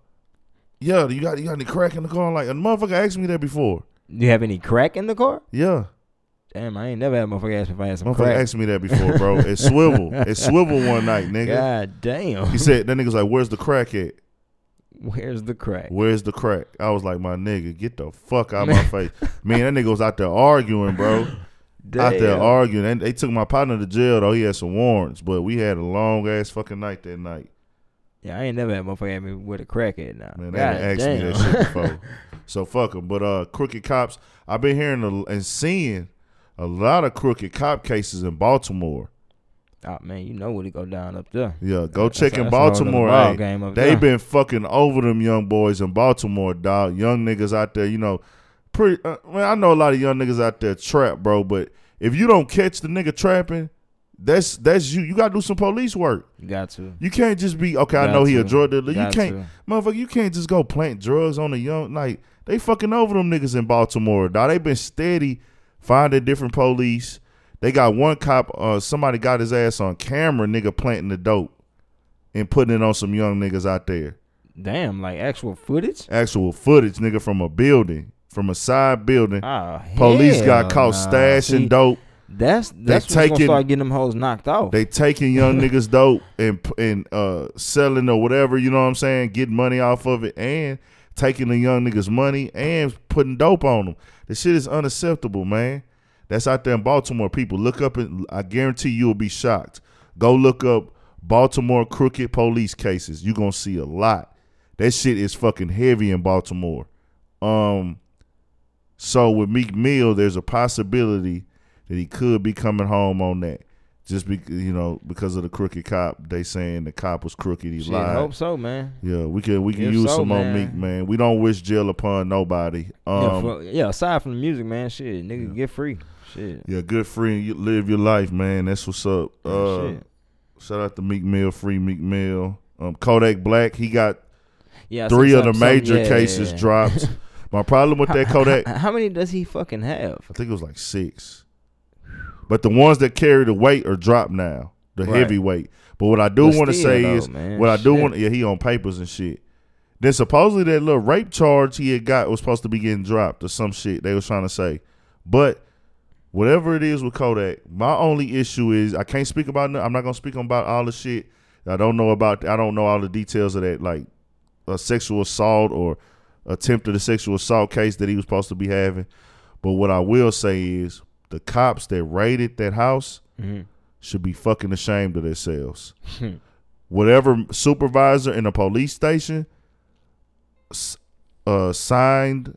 Yeah, you got any crack in the car? Like, a motherfucker asked me that before. You have any crack in the car? Yeah. Damn, I ain't never had a motherfucker ask me if I had some crack. Motherfucker asked me that before, bro. It swivel one night, nigga. God damn. He said, that nigga's like, where's the crack at? Where's the crack? I was like, my nigga, get the fuck out of my face. Man, that nigga was out there arguing, bro. Damn. Out there arguing. And they took my partner to jail, though. He had some warrants, but we had a long-ass fucking night that night. Yeah, I ain't never had motherfucker at me with a crack at now. Man, they asked me that shit before. So fuck them. But crooked cops, I've been hearing and seeing a lot of crooked cop cases in Baltimore. Oh, man, you know what it go down up there. Yeah, go check in Baltimore. Hey, they been fucking over them young boys in Baltimore, dog. Young niggas out there, you know. I know a lot of young niggas out there trap, bro. But if you don't catch the nigga trapping, that's you. You got to do some police work. You got to. You can't just be, okay, I know he a drug dealer. You can't, motherfucker, you can't just go plant drugs on a young, like, they fucking over them niggas in Baltimore, dog. They been steady finding different police. They got one cop, somebody got his ass on camera, nigga, planting the dope and putting it on some young niggas out there. Damn, like actual footage? Actual footage, nigga, from a building, from a side building. Oh, police got caught stashing dope. That's what's going to start getting them hoes knocked off. They taking young niggas dope and selling or whatever, you know what I'm saying, getting money off of it and taking the young niggas' money and putting dope on them. This shit is unacceptable, man. That's out there in Baltimore. People, look up, and I guarantee you'll be shocked. Go look up Baltimore crooked police cases. You're going to see a lot. That shit is fucking heavy in Baltimore. So with Meek Mill, there's a possibility that he could be coming home on that. Just because of the crooked cop, they saying the cop was crooked. He lied. I hope so, man. Yeah, we can use some on Meek, man. We don't wish jail upon nobody. Aside from the music, man, shit, nigga, get free. Shit. Yeah, get free and you live your life, man. That's what's up. Shout out to Meek Mill, free Meek Mill. Kodak Black, he got three of the major cases dropped. My problem with that Kodak. How many does he fucking have? I think it was like 6. But the ones that carry the weight are dropped now, the heavyweight. But what I do want to say is, he on papers and shit. Then supposedly that little rape charge he had got was supposed to be getting dropped or some shit they was trying to say. But whatever it is with Kodak, my only issue is I can't speak about. I'm not gonna speak about all the shit. I don't know all the details of that, like a sexual assault or attempted sexual assault case that he was supposed to be having. But what I will say is, the cops that raided that house should be fucking ashamed of themselves. Whatever supervisor in a police station signed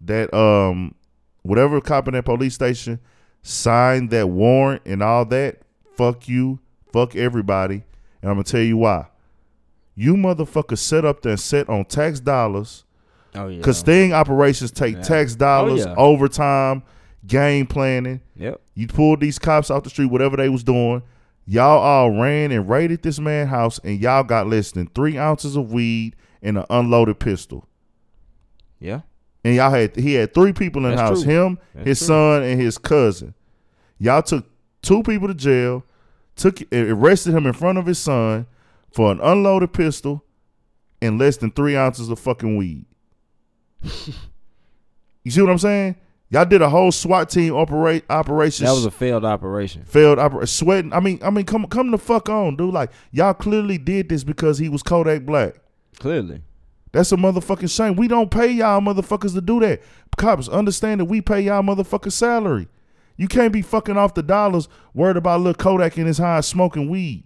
that, whatever cop in that police station signed that warrant and all that, fuck you, fuck everybody. And I'm going to tell you why. You motherfuckers set up there and set on tax dollars. Oh, yeah. Because sting operations take tax dollars, overtime, game planning. Yep. You pulled these cops off the street, whatever they was doing. Y'all all ran and raided this man's house, and y'all got less than 3 ounces of weed and an unloaded pistol. Yeah. And he had 3 people in the house. True. Him, That's his true. Son, and his cousin. Y'all took 2 people to jail, arrested him in front of his son for an unloaded pistol and less than 3 ounces of fucking weed. You see what I'm saying? Y'all did a whole SWAT team operation. That was a failed operation. Sweating. I mean, come the fuck on, dude. Like, y'all clearly did this because he was Kodak Black. Clearly. That's a motherfucking shame. We don't pay y'all motherfuckers to do that. Cops, understand that we pay y'all motherfucking salary. You can't be fucking off the dollars worried about little Kodak in his hide smoking weed.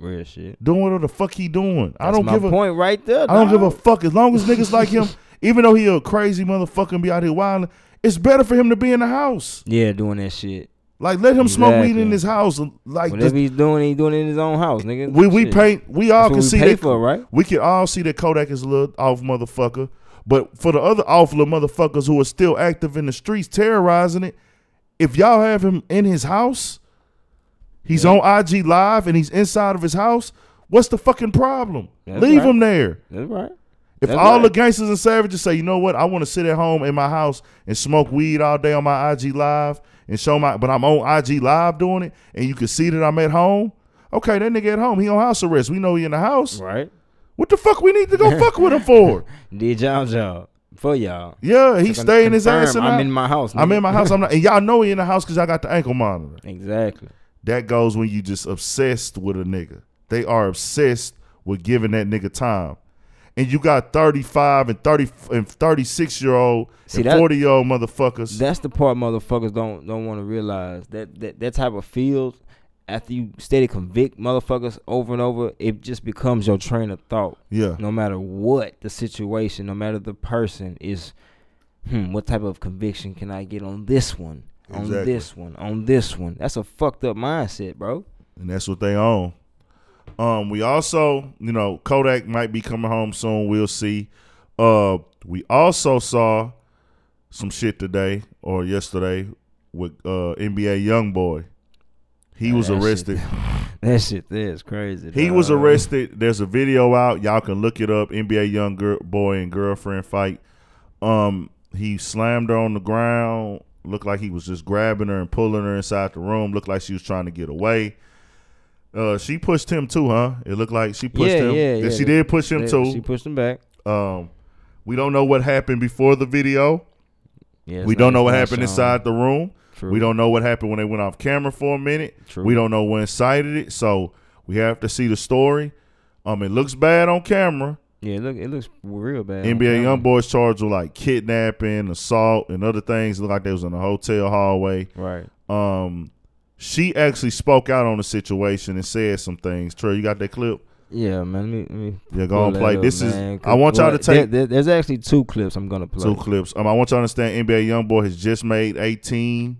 Real shit. Doing whatever the fuck he doing. I don't give a fuck. As long as niggas like him, even though he a crazy motherfucker and be out here wilding, it's better for him to be in the house. Yeah, doing that shit. Like, let him smoke weed in his house. Like, whatever he's doing it in his own house, nigga. We can all see that Kodak is a little off motherfucker. But for the other off little motherfuckers who are still active in the streets terrorizing it, if y'all have him in his house, he's on IG Live and he's inside of his house, what's the fucking problem? Leave him there. That's right. If the gangsters and savages say, you know what, I want to sit at home in my house and smoke weed all day on my IG Live and but I'm on IG Live doing it and you can see that I'm at home, okay, that nigga at home, he on house arrest. We know he in the house. Right. What the fuck we need to go fuck with him for? Did y'all job for y'all. Yeah, he staying his ass in I'm in my house. Nigga. I'm in my house. I'm not, and y'all know he in the house because I got the ankle monitor. Exactly. That goes when you just obsessed with a nigga. They are obsessed with giving that nigga time. And you got 35 and 30 and 36-year-old and 40-year-old motherfuckers. That's the part motherfuckers don't want to realize. That type of field, after you steady convict motherfuckers over and over, it just becomes your train of thought. Yeah. No matter what the situation, no matter the person, is, what type of conviction can I get on this one, on this one, on this one? That's a fucked up mindset, bro. And that's what they own. We also, Kodak might be coming home soon. We'll see. We also saw some shit today or yesterday with NBA YoungBoy. He was arrested. That shit there is crazy. He was arrested. There's a video out. Y'all can look it up. NBA YoungBoy and girlfriend fight. He slammed her on the ground. Looked like he was just grabbing her and pulling her inside the room. Looked like she was trying to get away. She pushed him too, huh? It looked like she pushed him. Yeah, she did push him too. She pushed him back. We don't know what happened before the video. Yeah, we don't know what happened inside the room. True. We don't know what happened when they went off camera for a minute. True. We don't know when cited it. So we have to see the story. It looks bad on camera, Yeah, it looks real bad. NBA YoungBoy's charged with like kidnapping, assault, and other things. It looked like they was in a hotel hallway. Right. She actually spoke out on the situation and said some things. Trey, you got that clip? Yeah, man. Let me yeah, go on play. I want y'all to take. There's actually two clips I'm gonna play. Two clips. I want y'all to understand. NBA YoungBoy has just made 18.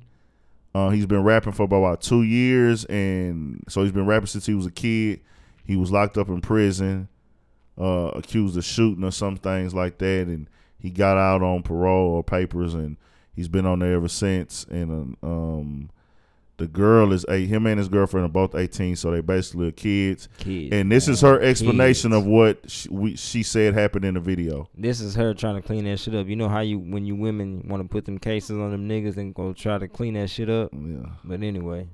He's been rapping for about 2 years, and so he's been rapping since he was a kid. He was locked up in prison. Accused of shooting or some things like that, and he got out on parole or papers, and he's been on there ever since. And the girl is eight. Him and his girlfriend are both 18, so they basically are kids. And this is her explanation of what she said happened in the video. This is her trying to clean that shit up. You know how when you women want to put them cases on them niggas and go try to clean that shit up. Yeah. But anyway,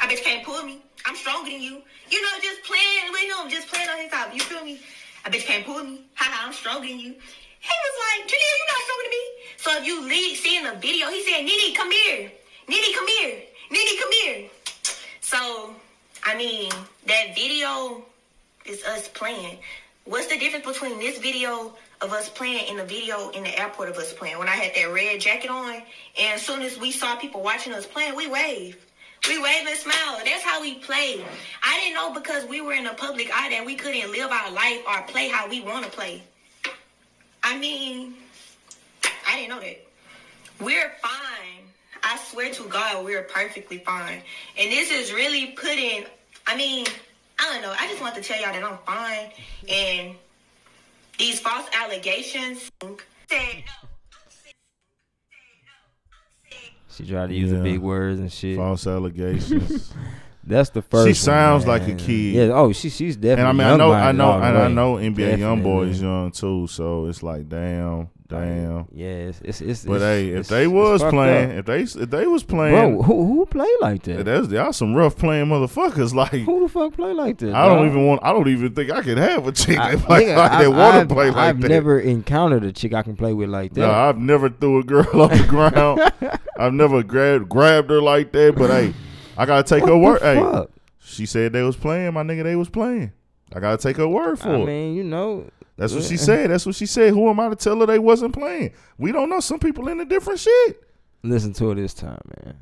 I bitch can't pull me. I'm stronger than you. You know, just playing with him, just playing on his top. You feel me? A bitch can't pull me. Haha, I'm stronger than you. He was like, Janelle, you not stronger than me. So if you seeing the video, he said, Nitty, come here. Nitty, come here. Nitty, come here. So, I mean, that video is us playing. What's the difference between this video of us playing and the video in the airport of us playing? When I had that red jacket on, and as soon as we saw people watching us playing, we waved. We wave and smile. That's how we play. I didn't know because we were in a public eye that we couldn't live our life or play how we want to play. I mean, I didn't know that. We're fine. I swear to God, we're perfectly fine. And this is really putting, I mean, I don't know. I just want to tell y'all that I'm fine. And these false allegations said no. She tried to use the big words and shit. False allegations. That's the first. She sounds like a kid. Yeah. Oh, she's definitely. And I mean, I know. NBA YoungBoy is young too, so it's like, damn. Yeah, it's. But hey, if they was playing, bro, who play like that? Y'all some rough playing motherfuckers. Like, who the fuck play like that? I don't even think I could have a chick that play like that. Want to play like that? I've never encountered a chick I can play with like that. No, I've never threw a girl on the ground. I've never grabbed her like that. But hey. I gotta take her word. Hey, she said they was playing, my nigga. They was playing. I gotta take her word for it. I mean, you know, that's what she said. Who am I to tell her they wasn't playing? We don't know. Some people into different shit. Listen to it this time, man.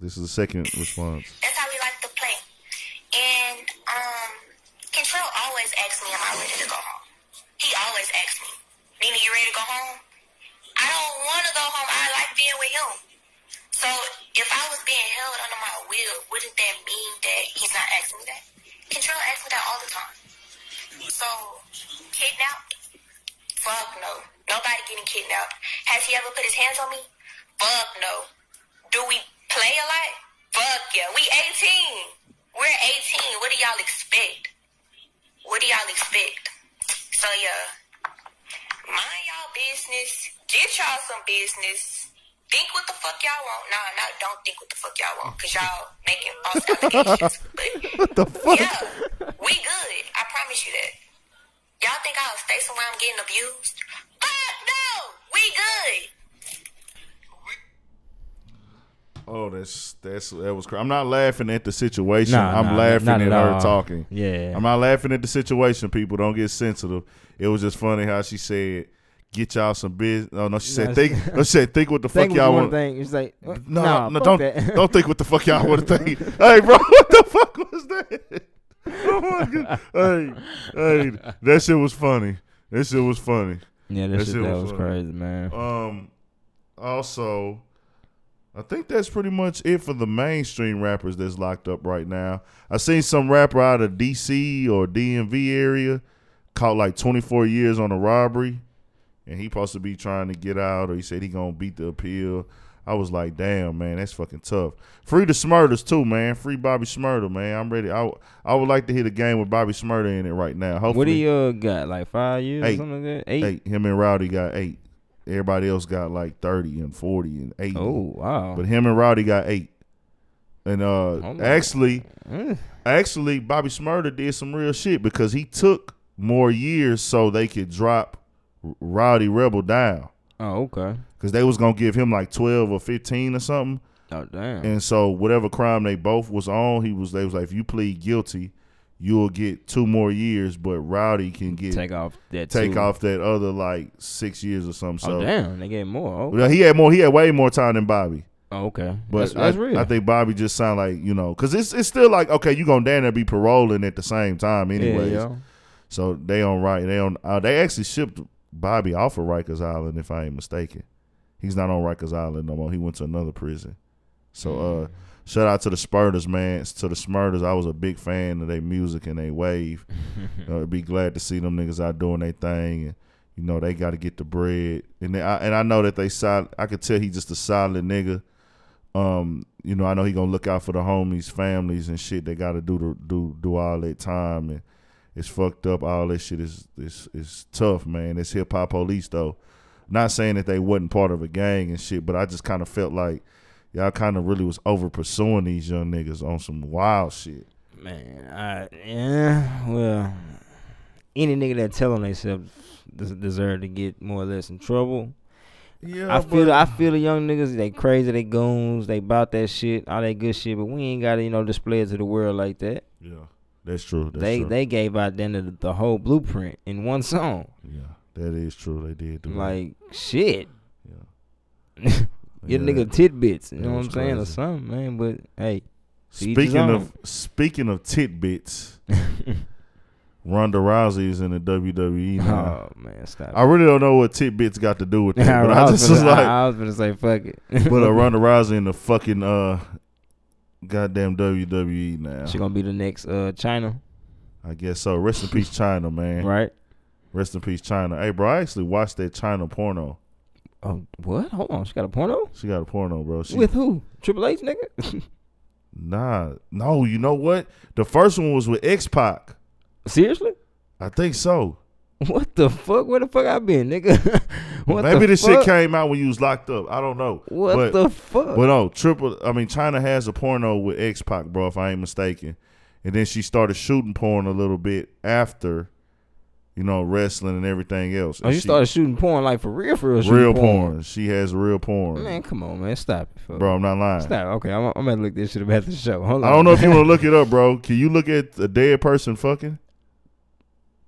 This is the second response. That's how we like to play. And Kentrell always asks me, "Am I ready to go home?" He always asks me, "Nina, you ready to go home?" I don't want to go home. I like being with him. So, if I was being held under my will, wouldn't that mean that he's not asking me that? Control asks me that all the time. So, kidnapped? Fuck no. Nobody getting kidnapped. Has he ever put his hands on me? Fuck no. Do we play a lot? Fuck yeah. We 18. We're 18. What do y'all expect? So, yeah. Mind y'all business. Get y'all some business. Think what the fuck y'all want. No, don't think what the fuck y'all want, because y'all making false allegations. But, what the fuck? Yeah, we good. I promise you that. Y'all think I'll stay somewhere I'm getting abused? Fuck no! We good. Oh, that was crazy. I'm not laughing at the situation. I'm laughing at her talking. Yeah. I'm not laughing at the situation, people. Don't get sensitive. It was just funny how she said, get y'all some business. She said, think what the fuck y'all want to think. It's like, don't think what the fuck y'all want to think. Hey, bro, what the fuck was that? Oh my God. Hey, that shit was funny. Yeah, that shit was crazy, man. Also, I think that's pretty much it for the mainstream rappers that's locked up right now. I seen some rapper out of DC or DMV area caught like 24 years on a robbery. And he supposed to be trying to get out, or he said he gonna beat the appeal. I was like, damn, man, that's fucking tough. Free the Smurders too, man. Free Bobby Smurda, man. I'm ready. I would like to hit a game with Bobby Smurda in it right now. Hopefully, what do you got? Like 5 years or something like that? Eight. Him and Rowdy got 8. Everybody else got like 30 and 40 and 80. Oh, wow. But him and Rowdy got 8. And actually, Bobby Smurda did some real shit because he took more years so they could drop Rowdy Rebel down. Oh, okay. Because they was going to give him like 12 or 15 or something. Oh, damn. And so whatever crime they both was on, they was like, if you plead guilty, you'll get 2 more years, but Rowdy can get take off that other like 6 years or something. So, oh damn, they gave more. Okay. Well, he had more. He had way more time than Bobby. Oh, okay, but that's real. I think Bobby just sound like, you know, because it's still like, okay, you gonna damn near be paroling at the same time anyways. Yeah. So they on Rikers. They on. They actually shipped Bobby off of Rikers Island, if I ain't mistaken. He's not on Rikers Island no more. He went to another prison. So shout out to the Smurders, man. To the Smurders, I was a big fan of their music and they wave. Be glad to see them niggas out doing their thing. And, you know, they got to get the bread. And I know that they solid. I could tell he's just a solid nigga. You know, I know he gonna look out for the homies, families, and shit. They got to do all that time, and it's fucked up. All that shit is tough, man. It's hip hop police though. Not saying that they wasn't part of a gang and shit, but I just kind of felt like y'all kind of really was over pursuing these young niggas on some wild shit. Man, well, any nigga that telling themselves deserve to get more or less in trouble. Yeah, I feel the young niggas, they crazy, they goons, they bout that shit, all that good shit, but we ain't got to, you know, display it to the world like that. Yeah, that's true. They gave out then the whole blueprint in one song. Yeah, that is true. They did do like that. Shit. Yeah. Your nigga tidbits, you know what I'm saying, or something, man. But hey, speaking of tidbits, Ronda Rousey is in the WWE now. Oh man, stop! I really don't know what tidbits got to do with that, but I was gonna say fuck it. But Ronda Rousey in the fucking goddamn WWE now. She gonna be the next Chyna. I guess so. Rest in peace, Chyna, man. Right. Rest in peace, Chyna. Hey, bro, I actually watched that Chyna porno. Oh, what? Hold on. She got a porno? She got a porno, bro. With who? Triple H, nigga? Nah. No, you know what? The first one was with X-Pac. Seriously? I think so. What the fuck? Where the fuck I been, nigga? Maybe this shit came out when you was locked up. I don't know. What the fuck? But no, Chyna has a porno with X-Pac, bro, if I ain't mistaken. And then she started shooting porn a little bit after, you know, wrestling and everything else. Oh, and you started shooting porn like for real? Real porn. She has real porn. Man, come on, man. Stop it. Fuck. Bro, I'm not lying. Stop. Okay, I'm going to look this shit up at the show. Hold on. I don't know if you want to look it up, bro. Can you look at a dead person fucking?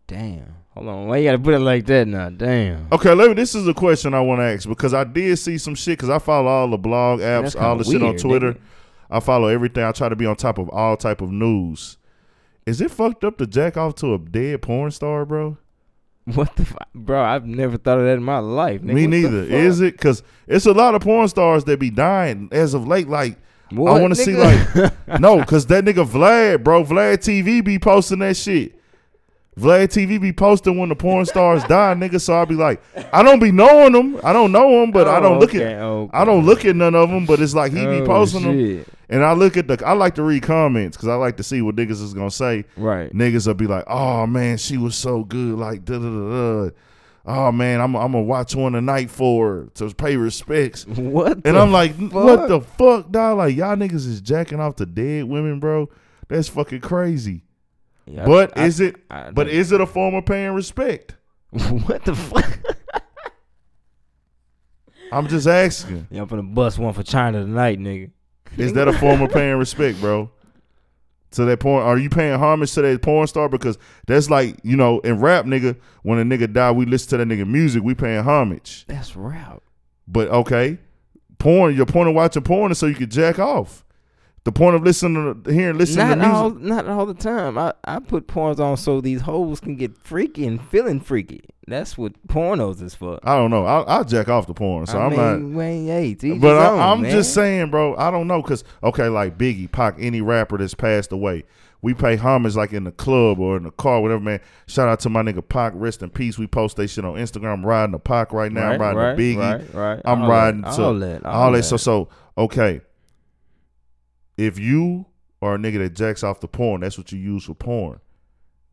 Damn. Hold on. Why you got to put it like that now? Damn. Okay, this is a question I want to ask, because I did see some shit, because I follow all the blog apps, all the shit on Twitter. Nigga, I follow everything. I try to be on top of all type of news. Is it fucked up to jack off to a dead porn star, bro? What the fuck? Bro, I've never thought of that in my life. Nigga. Me neither. Is it? Because it's a lot of porn stars that be dying as of late. Like, what, I want to see, like, no, because that nigga Vlad, bro, Vlad TV be posting that shit. Vlad TV be posting when the porn stars die, nigga. So I be like, I don't be knowing them. I don't know them, but I don't look at none of them. But it's like he be posting them, and I look at I like to read comments, because I like to see what niggas is gonna say. Right, niggas will be like, oh man, she was so good, like da da da da. Oh man, I'm gonna watch one tonight for her to pay respects. What? And I'm like, what the fuck, dog? Like y'all niggas is jacking off to dead women, bro. That's fucking crazy. Yeah, but is it a form of paying respect? What the fuck? I'm just asking. Yeah, I'm finna bust one for Chyna tonight, nigga. Is that a form of paying respect, bro? To that porn, are you paying homage to that porn star? Because that's like, you know, in rap, nigga, when a nigga die, we listen to that nigga music, we paying homage. That's rap. But okay, porn. Your point of watching porn is so you can jack off. The point of listening to listening to music. Not all the time. I put porns on so these hoes can get freaky and feeling freaky. That's what pornos is for. I don't know. I'll jack off the porn. So I'm just saying, bro, I don't know. Because, okay, like Biggie, Pac, any rapper that's passed away, we pay homage like in the club or in the car, whatever, man. Shout out to my nigga Pac, rest in peace. We post that shit on Instagram. I'm riding the Pac right now. I'm riding the Biggie. Right. I'm riding all that. So, okay. If you are a nigga that jacks off the porn, that's what you use for porn.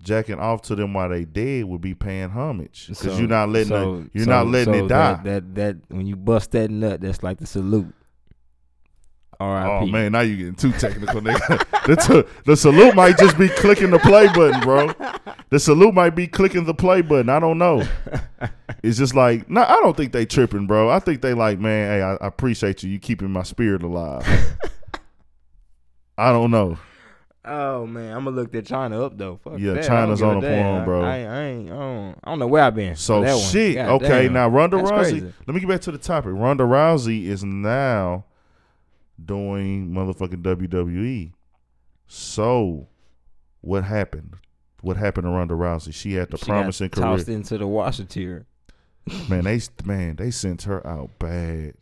Jacking off to them while they dead would be paying homage, because you're not letting it die. That when you bust that nut, that's like the salute. R.I.P. Oh man, now you getting too technical, nigga. The salute might just be clicking the play button, bro. The salute might be clicking the play button. I don't know. It's just like, nah, I don't think they tripping, bro. I think they like, man, hey, I appreciate you. You keeping my spirit alive. I don't know. Oh man, I'm gonna look that Chyna up though. Fuck yeah, that. China's on the phone, bro. I don't know where I've been. So shit. Okay, damn. Now Ronda Rousey. Let me get back to the topic. Ronda Rousey is now doing motherfucking WWE. So what happened? What happened to Ronda Rousey? She had the promising career. Tossed into the washer tier. Man, they sent her out bad.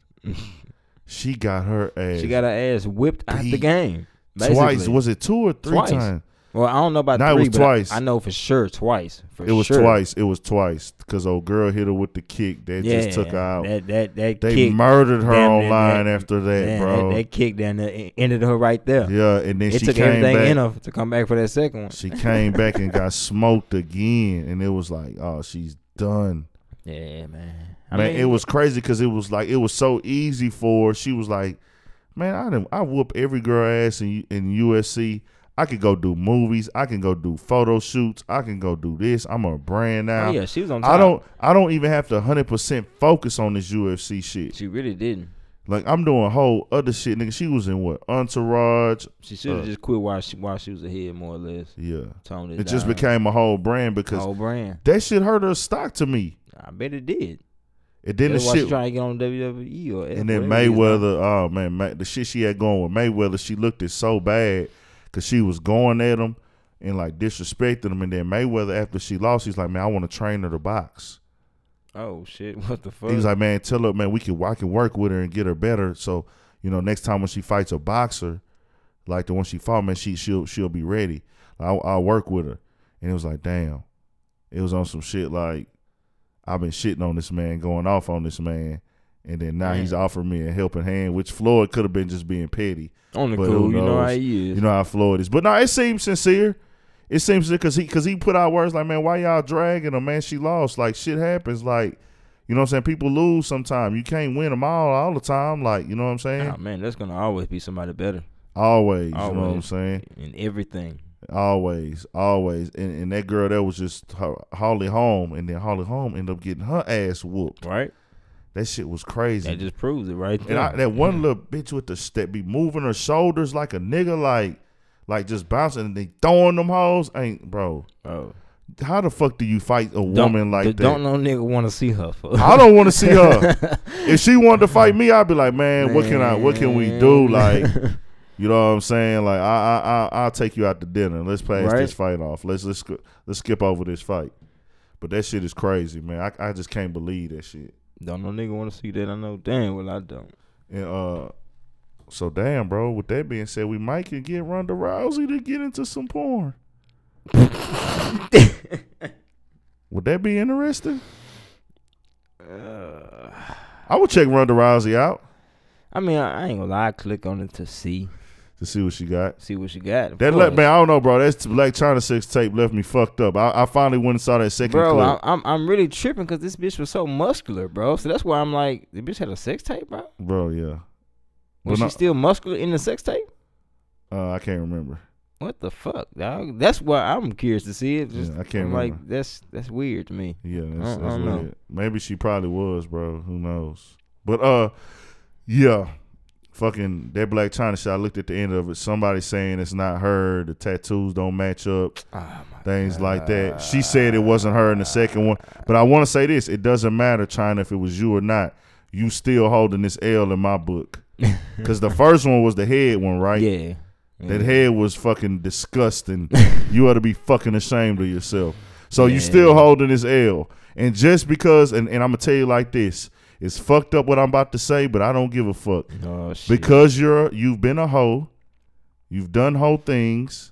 She got her ass. She got her ass whipped out the game. Basically. Twice. Was it two or three times? Well, I don't know about three, but twice. I know for sure twice. It was twice because old girl hit her with the kick. That just took her out. They kick murdered her online after that, bro. That kick down there ended her right there. Yeah, and then she took everything in her to come back for that second one. She came back and got smoked again, and it was like, oh, she's done. Yeah, man. I mean, it was crazy because it was so easy for her. She was like, man, I whoop every girl ass in USC. I could go do movies. I can go do photo shoots. I can go do this. I'm a brand now. Oh, yeah, she was on top. I don't even have to 100% focus on this UFC shit. She really didn't. Like, I'm doing whole other shit, nigga. She was in what? Entourage. She should have just quit while she was ahead, more or less. Yeah. It just became a whole brand because that shit hurt her stock to me. I bet it did. And then that's the shit trying to get on WWE or and then Mayweather. Oh man, the shit she had going with Mayweather, she looked it so bad because she was going at him and like disrespecting him. And then Mayweather, after she lost, he's like, "Man, I want to train her to box." Oh shit! What the fuck? He's like, "Man, tell her, man, I can work with her and get her better. So you know, next time when she fights a boxer, like the one she fought, man, she'll be ready. I'll work with her." And it was like, damn, it was on some shit like, I've been shitting on this man, going off on this man, and then now he's offering me a helping hand, which Floyd could have been just being petty. On the cool, you know how he is. You know how Floyd is. But no, it seems sincere. It seems because he put out words like, man, why y'all dragging her, man? She lost. Like, shit happens. Like, you know what I'm saying? People lose sometimes. You can't win them all the time. Like, you know what I'm saying? Oh, man, that's going to always be somebody better. Always. You know what I'm saying? In everything. Always. And that girl, that was just Holly Holm, and then Holly Holm ended up getting her ass whooped. Right. That shit was crazy. That just proves it right there. And that one little bitch with the step be moving her shoulders like a nigga, like just bouncing and they throwing them hoes. Ain't, bro. Oh. How the fuck do you fight a woman like that? Don't no nigga want to see her. I don't want to see her. If she wanted to fight me, I'd be like, man, what can we do? Like, you know what I'm saying? Like, I'll take you out to dinner. Let's pass this fight off. Let's skip over this fight. But that shit is crazy, man. I just can't believe that shit. Don't no nigga want to see that. I know damn well I don't. And so damn, bro. With that being said, we might can get Ronda Rousey to get into some porn. Would that be interesting? I would check Ronda Rousey out. I mean, I ain't gonna lie. I click on it to see. To see what she got. That man, I don't know, bro. That's Blac Chyna sex tape left me fucked up. I finally went and saw that second clip. Bro, I'm really tripping because this bitch was so muscular, bro. So that's why I'm like, the bitch had a sex tape, bro? Bro, yeah. Was she still muscular in the sex tape? I can't remember. What the fuck, dog? That's why I'm curious to see it. Just, yeah, I can't remember. Like, that's weird to me. Yeah, that's weird. Know. Maybe she probably was, bro. Who knows? But, yeah. Fucking that Blac Chyna shit, I looked at the end of it. Somebody saying it's not her, the tattoos don't match up, things like that. She said it wasn't her in the second one. But I want to say this, it doesn't matter, Chyna, if it was you or not. You still holding this L in my book. Because the first one was the head one, right? Yeah. That head was fucking disgusting. You ought to be fucking ashamed of yourself. So you still holding this L. And just because, and I'm going to tell you like this, it's fucked up what I'm about to say, but I don't give a fuck. Oh, shit. Because you've been a hoe, you've done hoe things,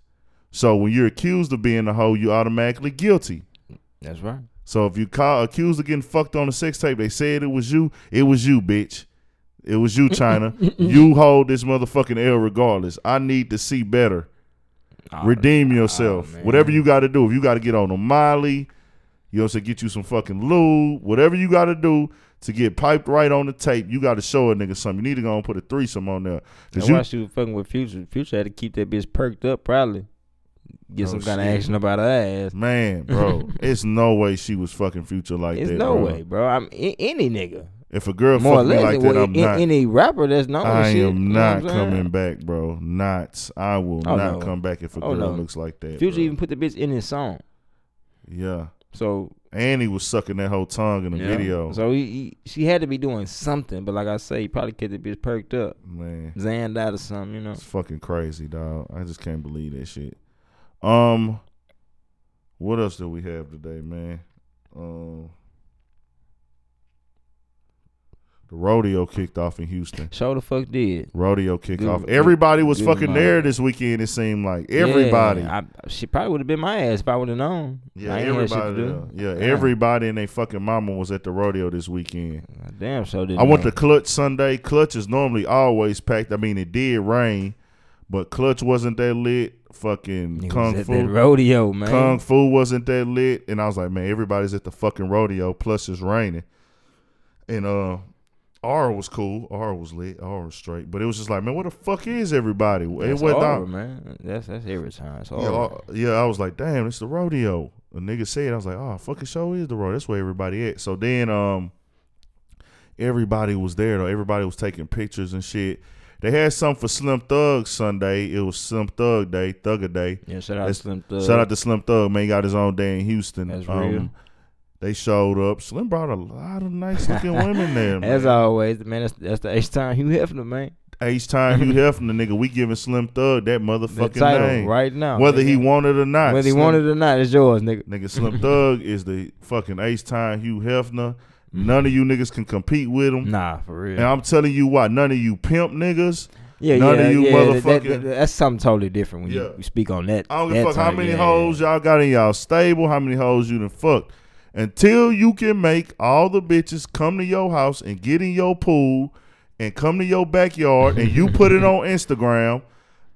so when you're accused of being a hoe, you're automatically guilty. That's right. So if you call accused of getting fucked on a sex tape, they said it was you, bitch. It was you, Chyna. You hold this motherfucking L regardless. I need to see better. Redeem yourself. Whatever you got to do. If you got to get on a Molly, you know what I'm saying, get you some fucking lube, whatever you got to do, to get piped right on the tape, you got to show a nigga something. You need to go and put a threesome on there. That's why she was fucking with Future. Future had to keep that bitch perked up, probably. Get some kind of action about her ass. Man, bro, it's no way she was fucking Future like that, bro. It's no way, bro. I'm any nigga. If a girl fuck me like that, I'm not. Any rapper that's not on the shit. I am not coming back, bro. I will not come back if a girl looks like that. Future even put the bitch in his song. Yeah. So. And he was sucking that whole tongue in the video. So she had to be doing something, but like I say, he probably kept the bitch perked up, man, Zanned out or something, you know. It's fucking crazy, dog. I just can't believe that shit. What else do we have today, man? The rodeo kicked off in Houston. Sure the fuck did. Rodeo kicked off. Everybody was fucking there this weekend, it seemed like. Everybody. Yeah, she probably would have been my ass if I would have known. Yeah, everybody. Everybody and they fucking mama was at the rodeo this weekend. Damn, sure did. I went to Clutch Sunday. Clutch is normally always packed. I mean, it did rain, but Clutch wasn't that lit. Fucking it Kung Fu. That rodeo, man. Kung Fu wasn't that lit. And I was like, man, everybody's at the fucking rodeo, plus it's raining. And, R was cool. R was lit. R was straight. But it was just like, man, where the fuck is everybody? That's R, man. That's every time. It's R. Yeah, I was like, damn, it's the rodeo. A nigga said, I was like, oh, fucking show is the rodeo. That's where everybody at. So then everybody was there, though. Everybody was taking pictures and shit. They had something for Slim Thug Sunday. It was Slim Thug Day, Thugger Day. Yeah, shout out to Slim Thug. Shout out to Slim Thug, man. He got his own day in Houston. That's real. They showed up. Slim brought a lot of nice-looking women there, man. As always, man, that's the H-Time Hugh Hefner, man. H-Time Hugh Hefner, nigga. We giving Slim Thug that motherfucking title name. Right now. Whether he wanted it or not. Whether he wanted it or not, it's yours, nigga. Nigga, Slim Thug is the fucking H-Time Hugh Hefner. None of you niggas can compete with him. Nah, for real. And I'm telling you why. None of you pimp niggas. Yeah, None of you motherfucking. That's something totally different when you speak on that. I don't give a fuck how many hoes y'all got in y'all stable, how many hoes you done fucked. Until you can make all the bitches come to your house and get in your pool and come to your backyard and you put it on Instagram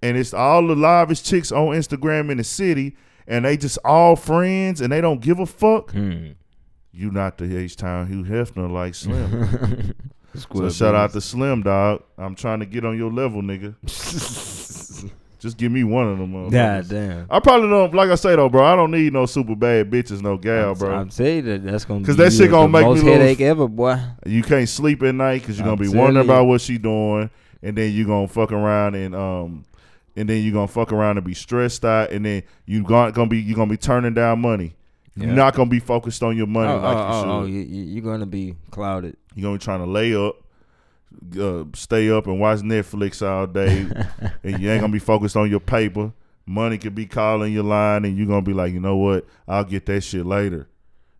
and it's all the livest chicks on Instagram in the city and they just all friends and they don't give a fuck, you not the H-Town Hugh Hefner like Slim. So shout out to Slim, dog. I'm trying to get on your level, nigga. Just give me one of them motherfuckers. God damn. I probably don't, like I say though, bro, I don't need no super bad bitches, no gal, bro. I'm telling you, that's going to be the most headache ever, boy. You can't sleep at night because you're going to be wondering about what she doing, and then you're going to fuck around and be stressed out, and then you're going to be turning down money. Yeah. You're not going to be focused on your money like you should. Oh, you're going to be clouded. You're going to be trying to lay up. Stay up and watch Netflix all day and you ain't gonna be focused on your paper. Money could be calling your line and you're gonna be like, you know what, I'll get that shit later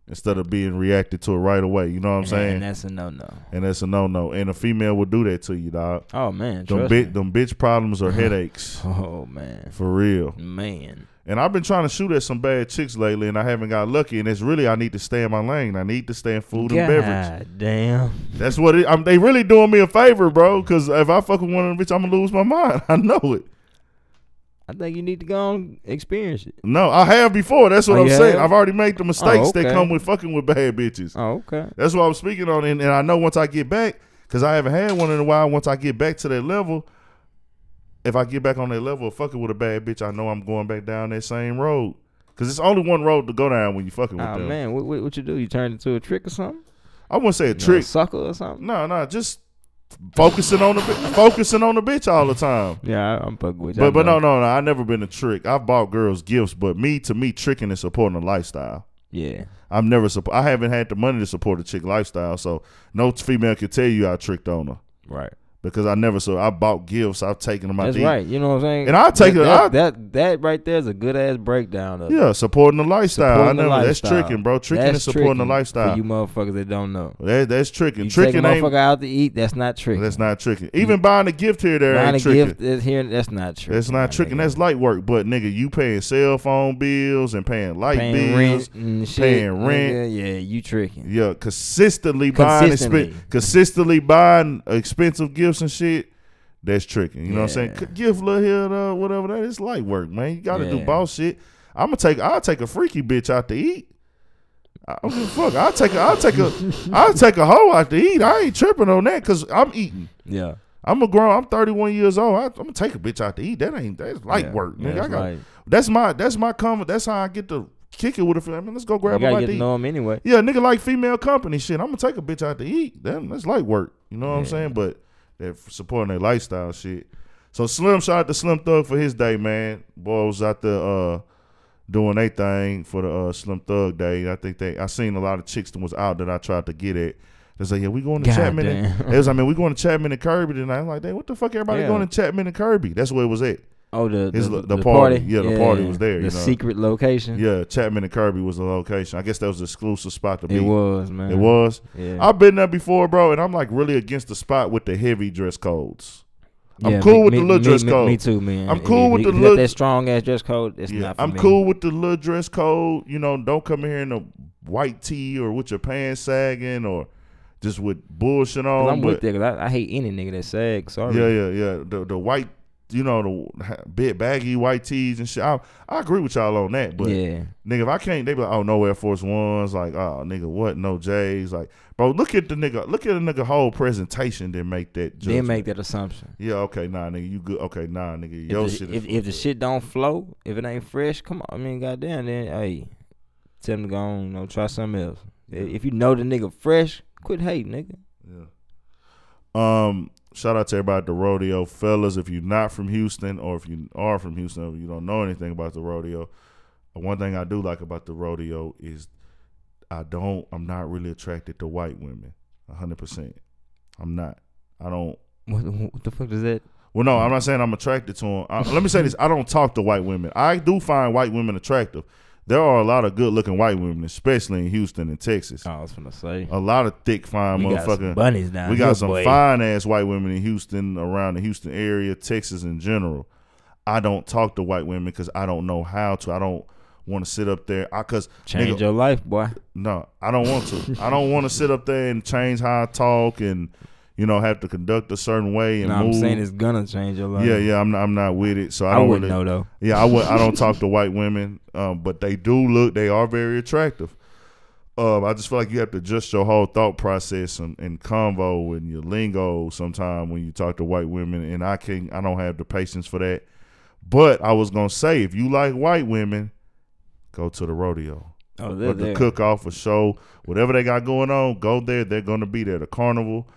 instead of being reacted to it right away. You know what I'm saying? And that's a no-no. And a female will do that to you, dog. Oh, man. Them bitch problems are headaches. Oh, man. For real. Man. And I've been trying to shoot at some bad chicks lately, and I haven't got lucky. And it's really, I need to stay in my lane. I need to stay in food and beverage. God damn. That's what it is. They really doing me a favor, bro, because if I fuck with one of them bitches, I'm going to lose my mind. I know it. I think you need to go and experience it. No, I have before. That's what I'm saying. I've already made the mistakes that come with fucking with bad bitches. Oh, okay. That's what I'm speaking on. And I know once I get back, because I haven't had one in a while, once I get back to that level, if I get back on that level of fucking with a bad bitch, I know I'm going back down that same road. Because it's only one road to go down when you fucking with them. Oh, man. What you do? You turn into a trick or something? I wouldn't say a trick. A sucker or something? No. Just... focusing on the bitch all the time. Yeah, I'm fucking with you. But no, I never been a trick. I've bought girls gifts, but to me, tricking is supporting a lifestyle. Yeah, I haven't had the money to support a chick lifestyle, so no female could tell you I tricked on her. Right. Because I bought gifts. I've taken them out. That's right. You know what I'm saying? And that right there is a good ass breakdown of it. Yeah, supporting the lifestyle. That's tricking, bro. Tricking is supporting the lifestyle. For you motherfuckers that don't know. That's tricking. You tricking take a motherfucker out to eat, that's not tricking. That's not tricking. Even buying a gift here there ain't tricking. Buying a gift here, that's not tricking. That's not tricking. That's light work. But nigga, you paying cell phone bills and paying light bills. Paying rent. Yeah, you tricking. Yeah, consistently buying expensive gifts and shit, that's tricking. You know what I'm saying? Give a little here, whatever that is, light work, man. You gotta do boss shit. I'll take a freaky bitch out to eat. I don't give a fuck. I'll take a hoe out to eat. I ain't tripping on that because I'm eating. Yeah. I'm 31 years old. I'm gonna take a bitch out to eat. That's light work, nigga. That's my comment. That's how I get to kick it with a female. I mean, let's go grab a bite to eat. You gotta get to know them anyway. Yeah, nigga like female company shit. I'm gonna take a bitch out to eat. Damn, that's light work. You know what I'm saying? But they're supporting their lifestyle shit. So Slim, shout out to Slim Thug for his day, man. Boy was out there doing their thing for the Slim Thug Day. I think I seen a lot of chicks that was out that I tried to get at. They say, like, yeah, we going to Chapman. It was, I mean, we going to Chapman and Kirby tonight. I'm like, dang, what the fuck? Everybody going to Chapman and Kirby? That's where it was at. Oh, the party. Yeah, the party was there. The secret location. Yeah, Chapman and Kirby was the location. I guess that was the exclusive spot to be. It was, man. It was. Yeah. I've been there before, bro, and I'm like really against the spot with the heavy dress codes. I'm cool with the little dress code. Me too, man. I'm cool with the little. That strong ass dress code. It's not for me. I'm cool with the little dress code. You know, don't come here in a white tee or with your pants sagging or just with bullshit on. I'm with that because I hate any nigga that sags. Sorry. Yeah. The white. You know, the big baggy white tees and shit. I agree with y'all on that, but nigga, if I can't, they be like, oh, no Air Force Ones, like, oh, nigga, what, no J's, like, bro, look at the nigga whole presentation, then make that judgment. Then make that assumption. Yeah, okay, nah, nigga, you good? Okay, nah, nigga, your shit. If the shit don't flow, if it ain't fresh, come on, I mean, goddamn, then hey, tell him to go on, you know, try something else. If you know the nigga fresh, quit hating, nigga. Yeah. Shout out to everybody at the rodeo. Fellas, if you're not from Houston or if you are from Houston or you don't know anything about the rodeo, one thing I do like about the rodeo is I'm not really attracted to white women, 100%. I'm not. I don't. What the fuck is that? Well, no, I'm not saying I'm attracted to them. Let me say this. I don't talk to white women. I do find white women attractive. There are a lot of good-looking white women, especially in Houston and Texas. I was gonna say a lot of thick, fine motherfucking bunnies down. We got some fine-ass white women in Houston, around the Houston area, Texas in general. I don't talk to white women because I don't know how to. I don't want to sit up there. Change your life, boy. No, I don't want to. I don't want to sit up there and change how I talk and have to conduct a certain way and move. I'm saying it's gonna change your life. Yeah, I'm not with it. So I wouldn't know though. Yeah, I don't talk to white women, but they are very attractive. I just feel like you have to adjust your whole thought process and convo and your lingo sometime when you talk to white women. And I don't have the patience for that. But I was gonna say, if you like white women, go to the rodeo. Oh, the cook-off, a show, whatever they got going on, go there. They're gonna be there. The carnival.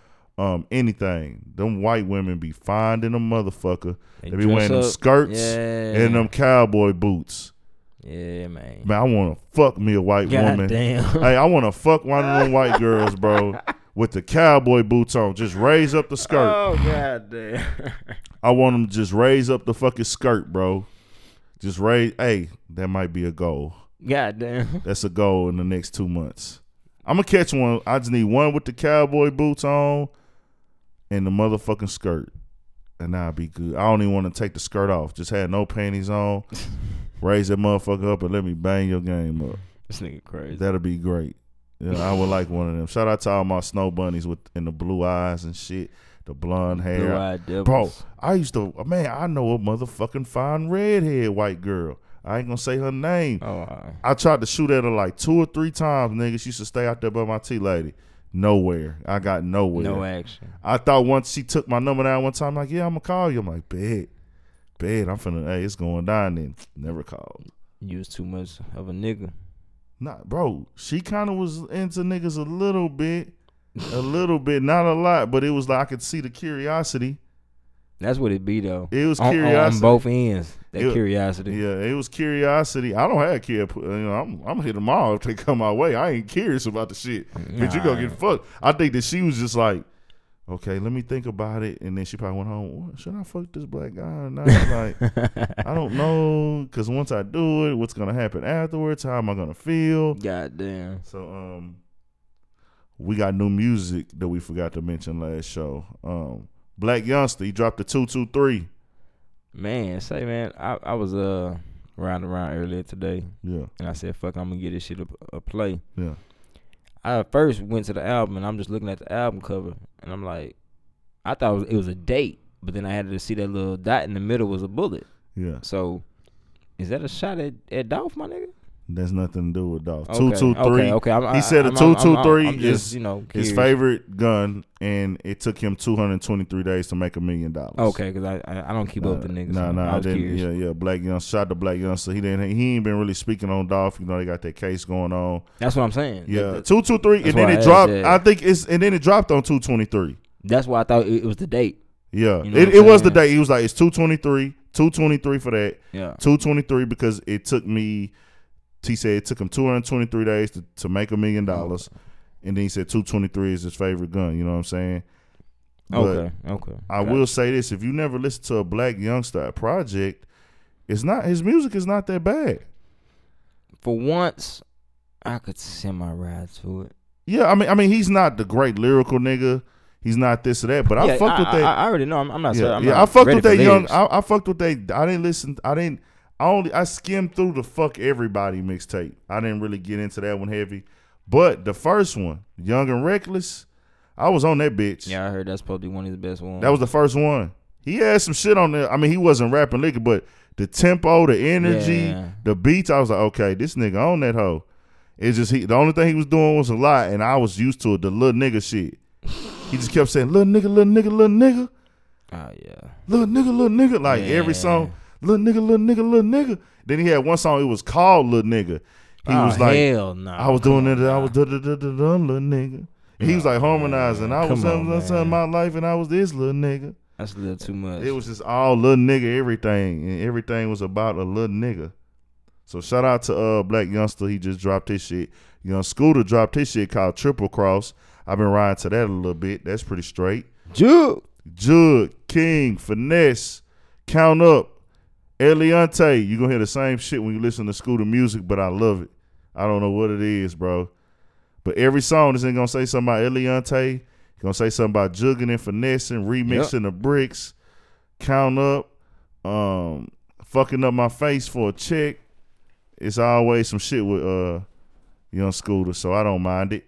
Anything. Them white women be finding a motherfucker. They be wearing them skirts and them cowboy boots. Yeah, man. Man, I want to fuck me a white woman. Damn. Hey, I want to fuck one of them white girls, bro, with the cowboy boots on. Just raise up the skirt. Oh, goddamn. I want them to just raise up the fucking skirt, bro. Just raise. Hey, that might be a goal. Goddamn. That's a goal in the next 2 months. I'm going to catch one. I just need one with the cowboy boots on. In the motherfucking skirt, and I'll be good. I don't even want to take the skirt off. Just had no panties on. Raise that motherfucker up and let me bang your game up. This nigga crazy. That'll be great. Yeah, I would like one of them. Shout out to all my snow bunnies and the blue eyes and shit, the blonde hair. Blue-eyed devils. Bro, I know a motherfucking fine redhead white girl. I ain't gonna say her name. Oh, right. I tried to shoot at her like 2 or 3 times, nigga. She used to stay out there by my tea lady. Nowhere. I got nowhere. No action. I thought once she took my number down one time, I'm like, yeah, I'm gonna call you. I'm like, bet, I'm finna, hey, it's going down then. Never called. You was too much of a nigga. Nah, bro, she kinda was into niggas a little bit, not a lot, but it was like I could see the curiosity. That's what it be though. It was curiosity on both ends. Curiosity. Yeah, it was curiosity. I don't have curiosity. I'm hit them all if they come my way. I ain't curious about the shit. Bitch, you gonna get fucked. I think that she was just like, okay, let me think about it, and then she probably went home. Should I fuck this black guy or not? Like, I don't know, cause once I do it, what's gonna happen afterwards? How am I gonna feel? Goddamn. So we got new music that we forgot to mention last show. Black Youngster, he dropped the 223. Man, I was riding around earlier today. Yeah. And I said, fuck, I'm going to get this shit a play. Yeah. I first went to the album, and I'm just looking at the album cover, and I'm like, I thought it was a date, but then I had to see that little dot in the middle was a bullet. Yeah. So, is that a shot at Dolph, my nigga? That's nothing to do with Dolph. Okay, 223. Okay, okay. He said a 223 is, you know, his favorite gun, and it took him 223 days to make $1 million. Okay, because I don't keep up with the niggas. I didn't. Curious. Yeah. Black Youngster shot the Black Youngster. He ain't been really speaking on Dolph. You know, they got that case going on. That's what I'm saying. Yeah, 223, and then it dropped. I think it's, and then it dropped on 223. That's why I thought it was the date. Yeah, you know it was the date. He was like, it's 223, 223 for that. Yeah, 223 because it took me. He said it took him 223 days to make $1 million, and then he said 223 is his favorite gun. You know what I'm saying? Okay, but okay. I will say this: if you never listen to a Black Youngster project, it's not his music is not that bad. For once, I could semi-ride to it. Yeah, I mean, he's not the great lyrical nigga. He's not this or that. But I fucked with that. I already know. I'm not. Yeah, I'm not I fucked with that lyrics. I fucked with that. I didn't listen. I skimmed through the Fuck Everybody mixtape. I didn't really get into that one heavy. But the first one, Young and Reckless, I was on that bitch. Yeah, I heard that's probably one of the best ones. That was the first one. He had some shit on there. I mean, he wasn't rapping liquor, but the tempo, the energy, the beats, I was like, okay, this nigga on that hoe. It's just the only thing he was doing was a lie, and I was used to it, the little nigga shit. He just kept saying, little nigga, little nigga, little nigga. Oh, yeah. Little nigga, little nigga. Like every song. Little nigga, little nigga, little nigga. Then he had one song, it was called Little Nigga. He was like, hell no. I was doing it, I was little nigga. And he was like harmonizing. I was something my life and I was this little nigga. That's a little too much. It was just all little nigga, everything. And everything was about a little nigga. So shout out to Black Youngster. He just dropped his shit. Young Scooter dropped his shit called Triple Cross. I've been riding to that a little bit. That's pretty straight. Jug, King, Finesse, Count Up. Eliante, you're going to hear the same shit when you listen to Scooter music, but I love it. I don't know what it is, bro. But every song is going to say something about Eliante. It's going to say something about jugging and finessing, remixing the bricks, count up, fucking up my face for a check. It's always some shit with Young Scooter, so I don't mind it.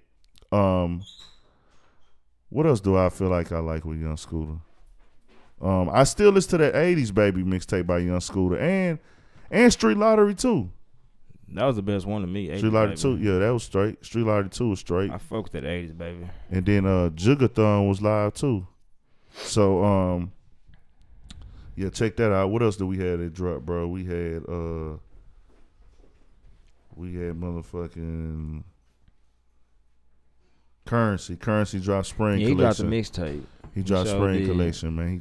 What else do I feel like I like with Young Scooter? I still listen to that 80s Baby mixtape by Young Scooter and Street Lottery 2. That was the best one to me. Street Lottery 2, yeah, that was straight. Street Lottery 2 was straight. I fucked that 80s Baby. And then Jugathon was live too. So, yeah, check that out. What else do we have that dropped, bro? We had motherfucking Currency. Currency dropped Spring Collection. He dropped the mixtape. He dropped Spring Collection, man.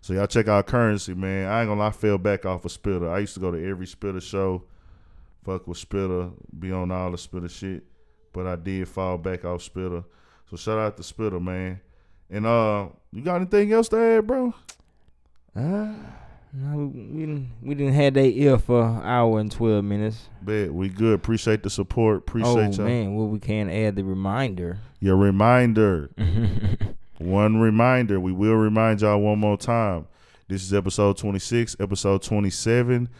So y'all check out Currency, man. I ain't gonna lie, I fell back off of Spitter. I used to go to every Spitter show, fuck with Spitter, be on all the Spitter shit. But I did fall back off Spitter. So shout out to Spitter, man. And you got anything else to add, bro? No, we didn't have that ear for an hour and 12 minutes. Bet. We good. Appreciate the support. Appreciate y'all. Oh, man. Well, we can add the reminder. Your reminder. One reminder. We will remind y'all one more time. This is episode 26, episode 27.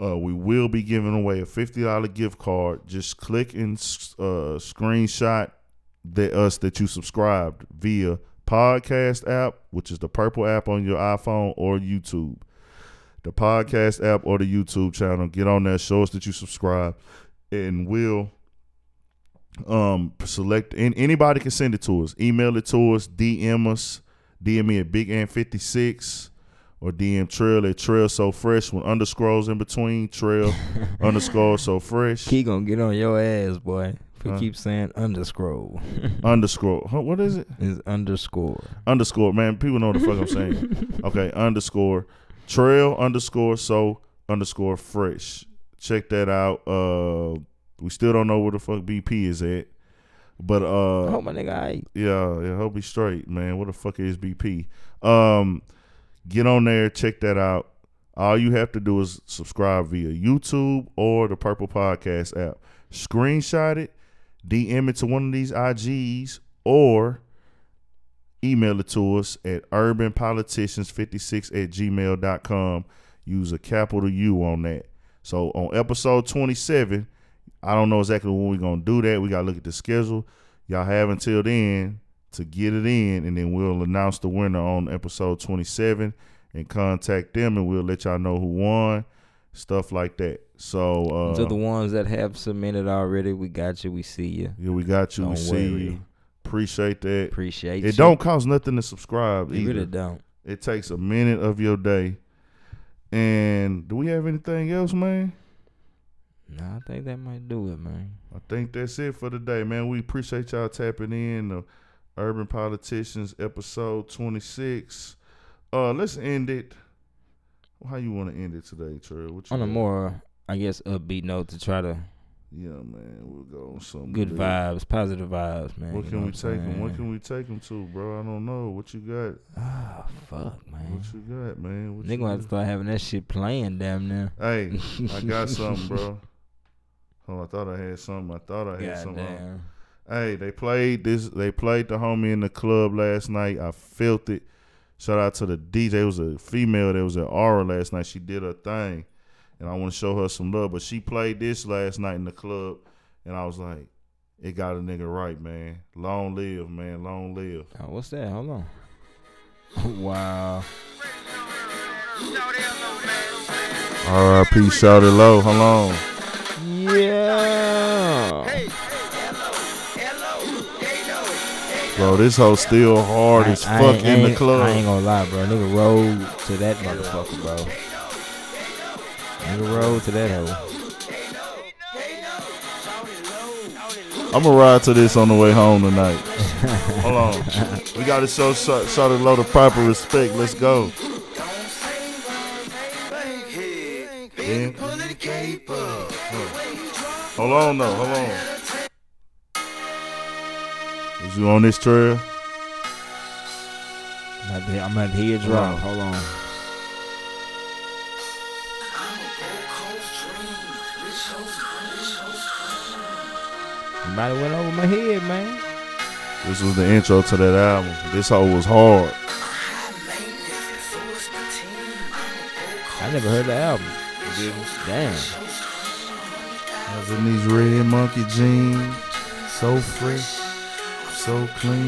We will be giving away a $50 gift card. Just click and screenshot that you subscribed via podcast app, which is the purple app on your iPhone or YouTube. The podcast app or the YouTube channel. Get on there, show us that you subscribe, and we'll select. And anybody can send it to us. Email it to us. DM us. DM me at BigAm56 or DM Trail at Trail So Fresh with underscores in between. Trail underscore So Fresh. He gonna get on your ass, boy. We keep saying underscore. Underscore. Huh, what is it? It's underscore. Underscore. Man, people know what the fuck I'm saying. Okay, underscore. Trail underscore so underscore fresh. Check that out. We still don't know where the fuck BP is at. But I hope my nigga aight. Yeah, hope he's straight, man. What the fuck is BP? Get on there, check that out. All you have to do is subscribe via YouTube or the Purple Podcast app. Screenshot it, DM it to one of these IGs, or email it to us at urbanpoliticians56@gmail.com. Use a capital U on that. So on episode 27, I don't know exactly when we're going to do that. We got to look at the schedule. Y'all have until then to get it in, and then we'll announce the winner on episode 27 and contact them, and we'll let y'all know who won. stuff like that. So to the ones that have submitted already, we got you. We see you. Yeah, we got you. Don't we worry. See you. Appreciate that. Appreciate it. It don't cost nothing to subscribe. It really don't. It takes a minute of your day. And do we have anything else, man? No, I think that might do it, man. I think that's it for today, man. We appreciate y'all tapping in to Urban Politicians episode 26. Let's end it. How you want to end it today, Trey? On a more, I guess, upbeat note to try to. Yeah, man, we'll go on something. Good vibes, positive vibes, man. What can we take them? What can we take them to, bro? I don't know. What you got? Ah, fuck, man. What you got, man? They gonna have to start having that shit playing damn near. Hey, I got something, bro. Oh, I thought I had something. Hey, they played the homie in the club last night. I felt it. Shout out to the DJ. It was a female that was at Aura last night. She did her thing. And I want to show her some love. But she played this last night in the club. And I was like, it got a nigga right, man. Long live, man. Long live. Oh, what's that? Hold on. Wow. R.I.P. Shawty Lo. Hold on. Yeah. Bro, this hoe still hard as fuck in the club. I ain't gonna lie, bro. Nigga rolled to that motherfucker, bro. Nigga rolled to that hoe. I'm gonna ride to this on the way home tonight. Hold on. We gotta show Shawty Lo the proper respect. Let's go. Yeah. Hold on, though. Hold on. Was you on this trail? I'm at head drop. Hold on. Somebody went over my head, man. This was the intro to that album. This hoe was hard. I never heard the album. You didn't? Damn. I was in these red monkey jeans. So fresh. So clean.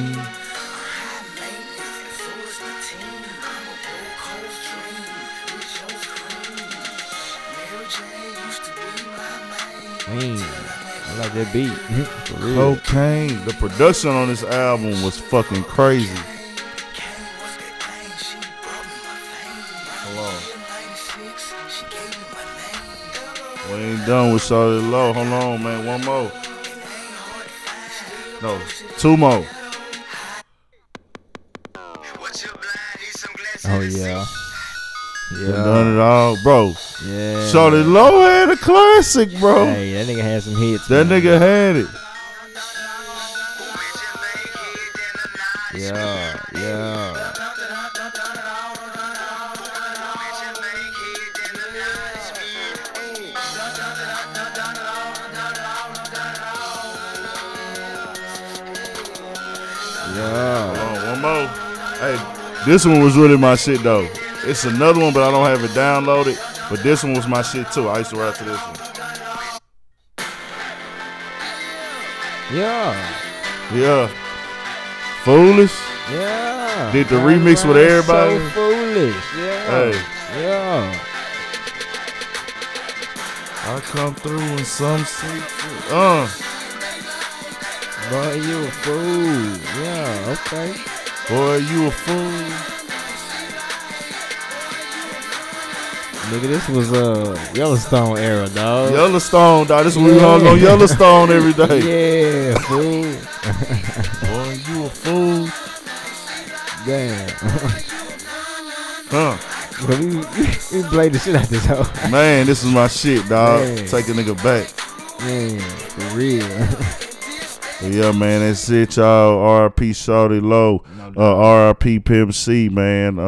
I like that beat. Cocaine. The production on this album was fucking crazy. Hello. We ain't done with Shawty Lo. Hold on, man. One more. No, two more. Oh yeah, yeah. Done it all, bro. Yeah. Shawty Lo had a classic, bro. Hey, that nigga had some hits. That man. Nigga had it. Yeah, yeah. Hey, this one was really my shit though. It's another one, but I don't have it downloaded. But this one was my shit too. I used to rap to this one. Yeah. Yeah. Foolish. Yeah. Did the remix with everybody. So foolish. Yeah. Hey. Yeah. I come through in some shit. Boy, you a fool. Yeah. Okay. Boy, you a fool. Nigga, this was Yellowstone era, dog. Yellowstone, dog. This is when we all go Yellowstone every day. Yeah, fool. Boy, you a fool. Damn. We played the shit out this hoe. Man, this is my shit, dog. Man. Take a nigga back. Man, for real. Yeah, man, that's it, y'all. R.I.P. Shawty Lo. R.I.P. Pimp C, man.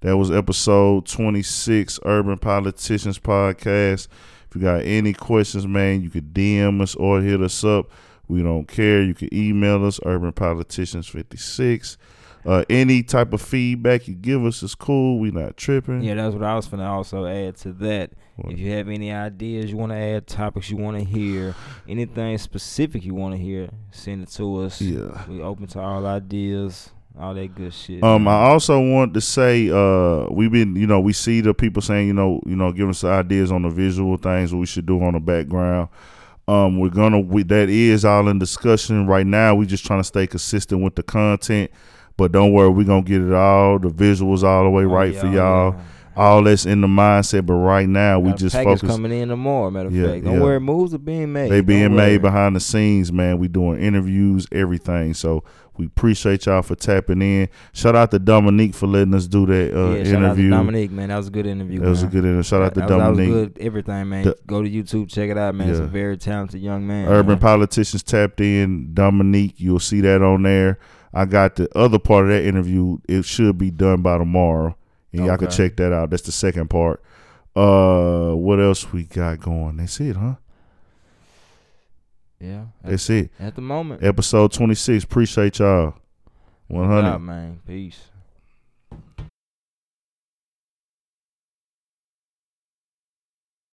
That was episode 26, Urban Politicians Podcast. If you got any questions, man, you could DM us or hit us up. We don't care. You can email us, urbanpoliticians56. Any type of feedback you give us is cool. We not tripping. Yeah, that's what I was finna also add to that. If you have any ideas you want to add, topics you want to hear, anything specific you want to hear, send it to us. Yeah. We open to all ideas. All that good shit. I also want to say, we've been, we see the people saying, giving us ideas on the visual things, what we should do on the background. That is all in discussion right now. We just trying to stay consistent with the content, but don't worry, we're going to get it all, the visuals all the way right for y'all. Yeah. All that's in the mindset, but right now we just focus. Coming in tomorrow, matter of fact. Don't worry, moves are being made. They being made behind the scenes, man. We doing interviews, everything. So we appreciate y'all for tapping in. Shout out to Dominique for letting us do that interview. Shout out to Dominique, man. That was a good interview. That was a good interview. Shout out to Dominique. That was good. Everything, man. Go to YouTube, check it out, man. Yeah. It's a very talented young man. Urban Politicians tapped in. Dominique, you'll see that on there. I got the other part of that interview. It should be done by tomorrow. And y'all can check that out. That's the second part. What else we got going? That's it, huh? Yeah. That's it. At the moment. Episode 26. Appreciate y'all. 100. Peace.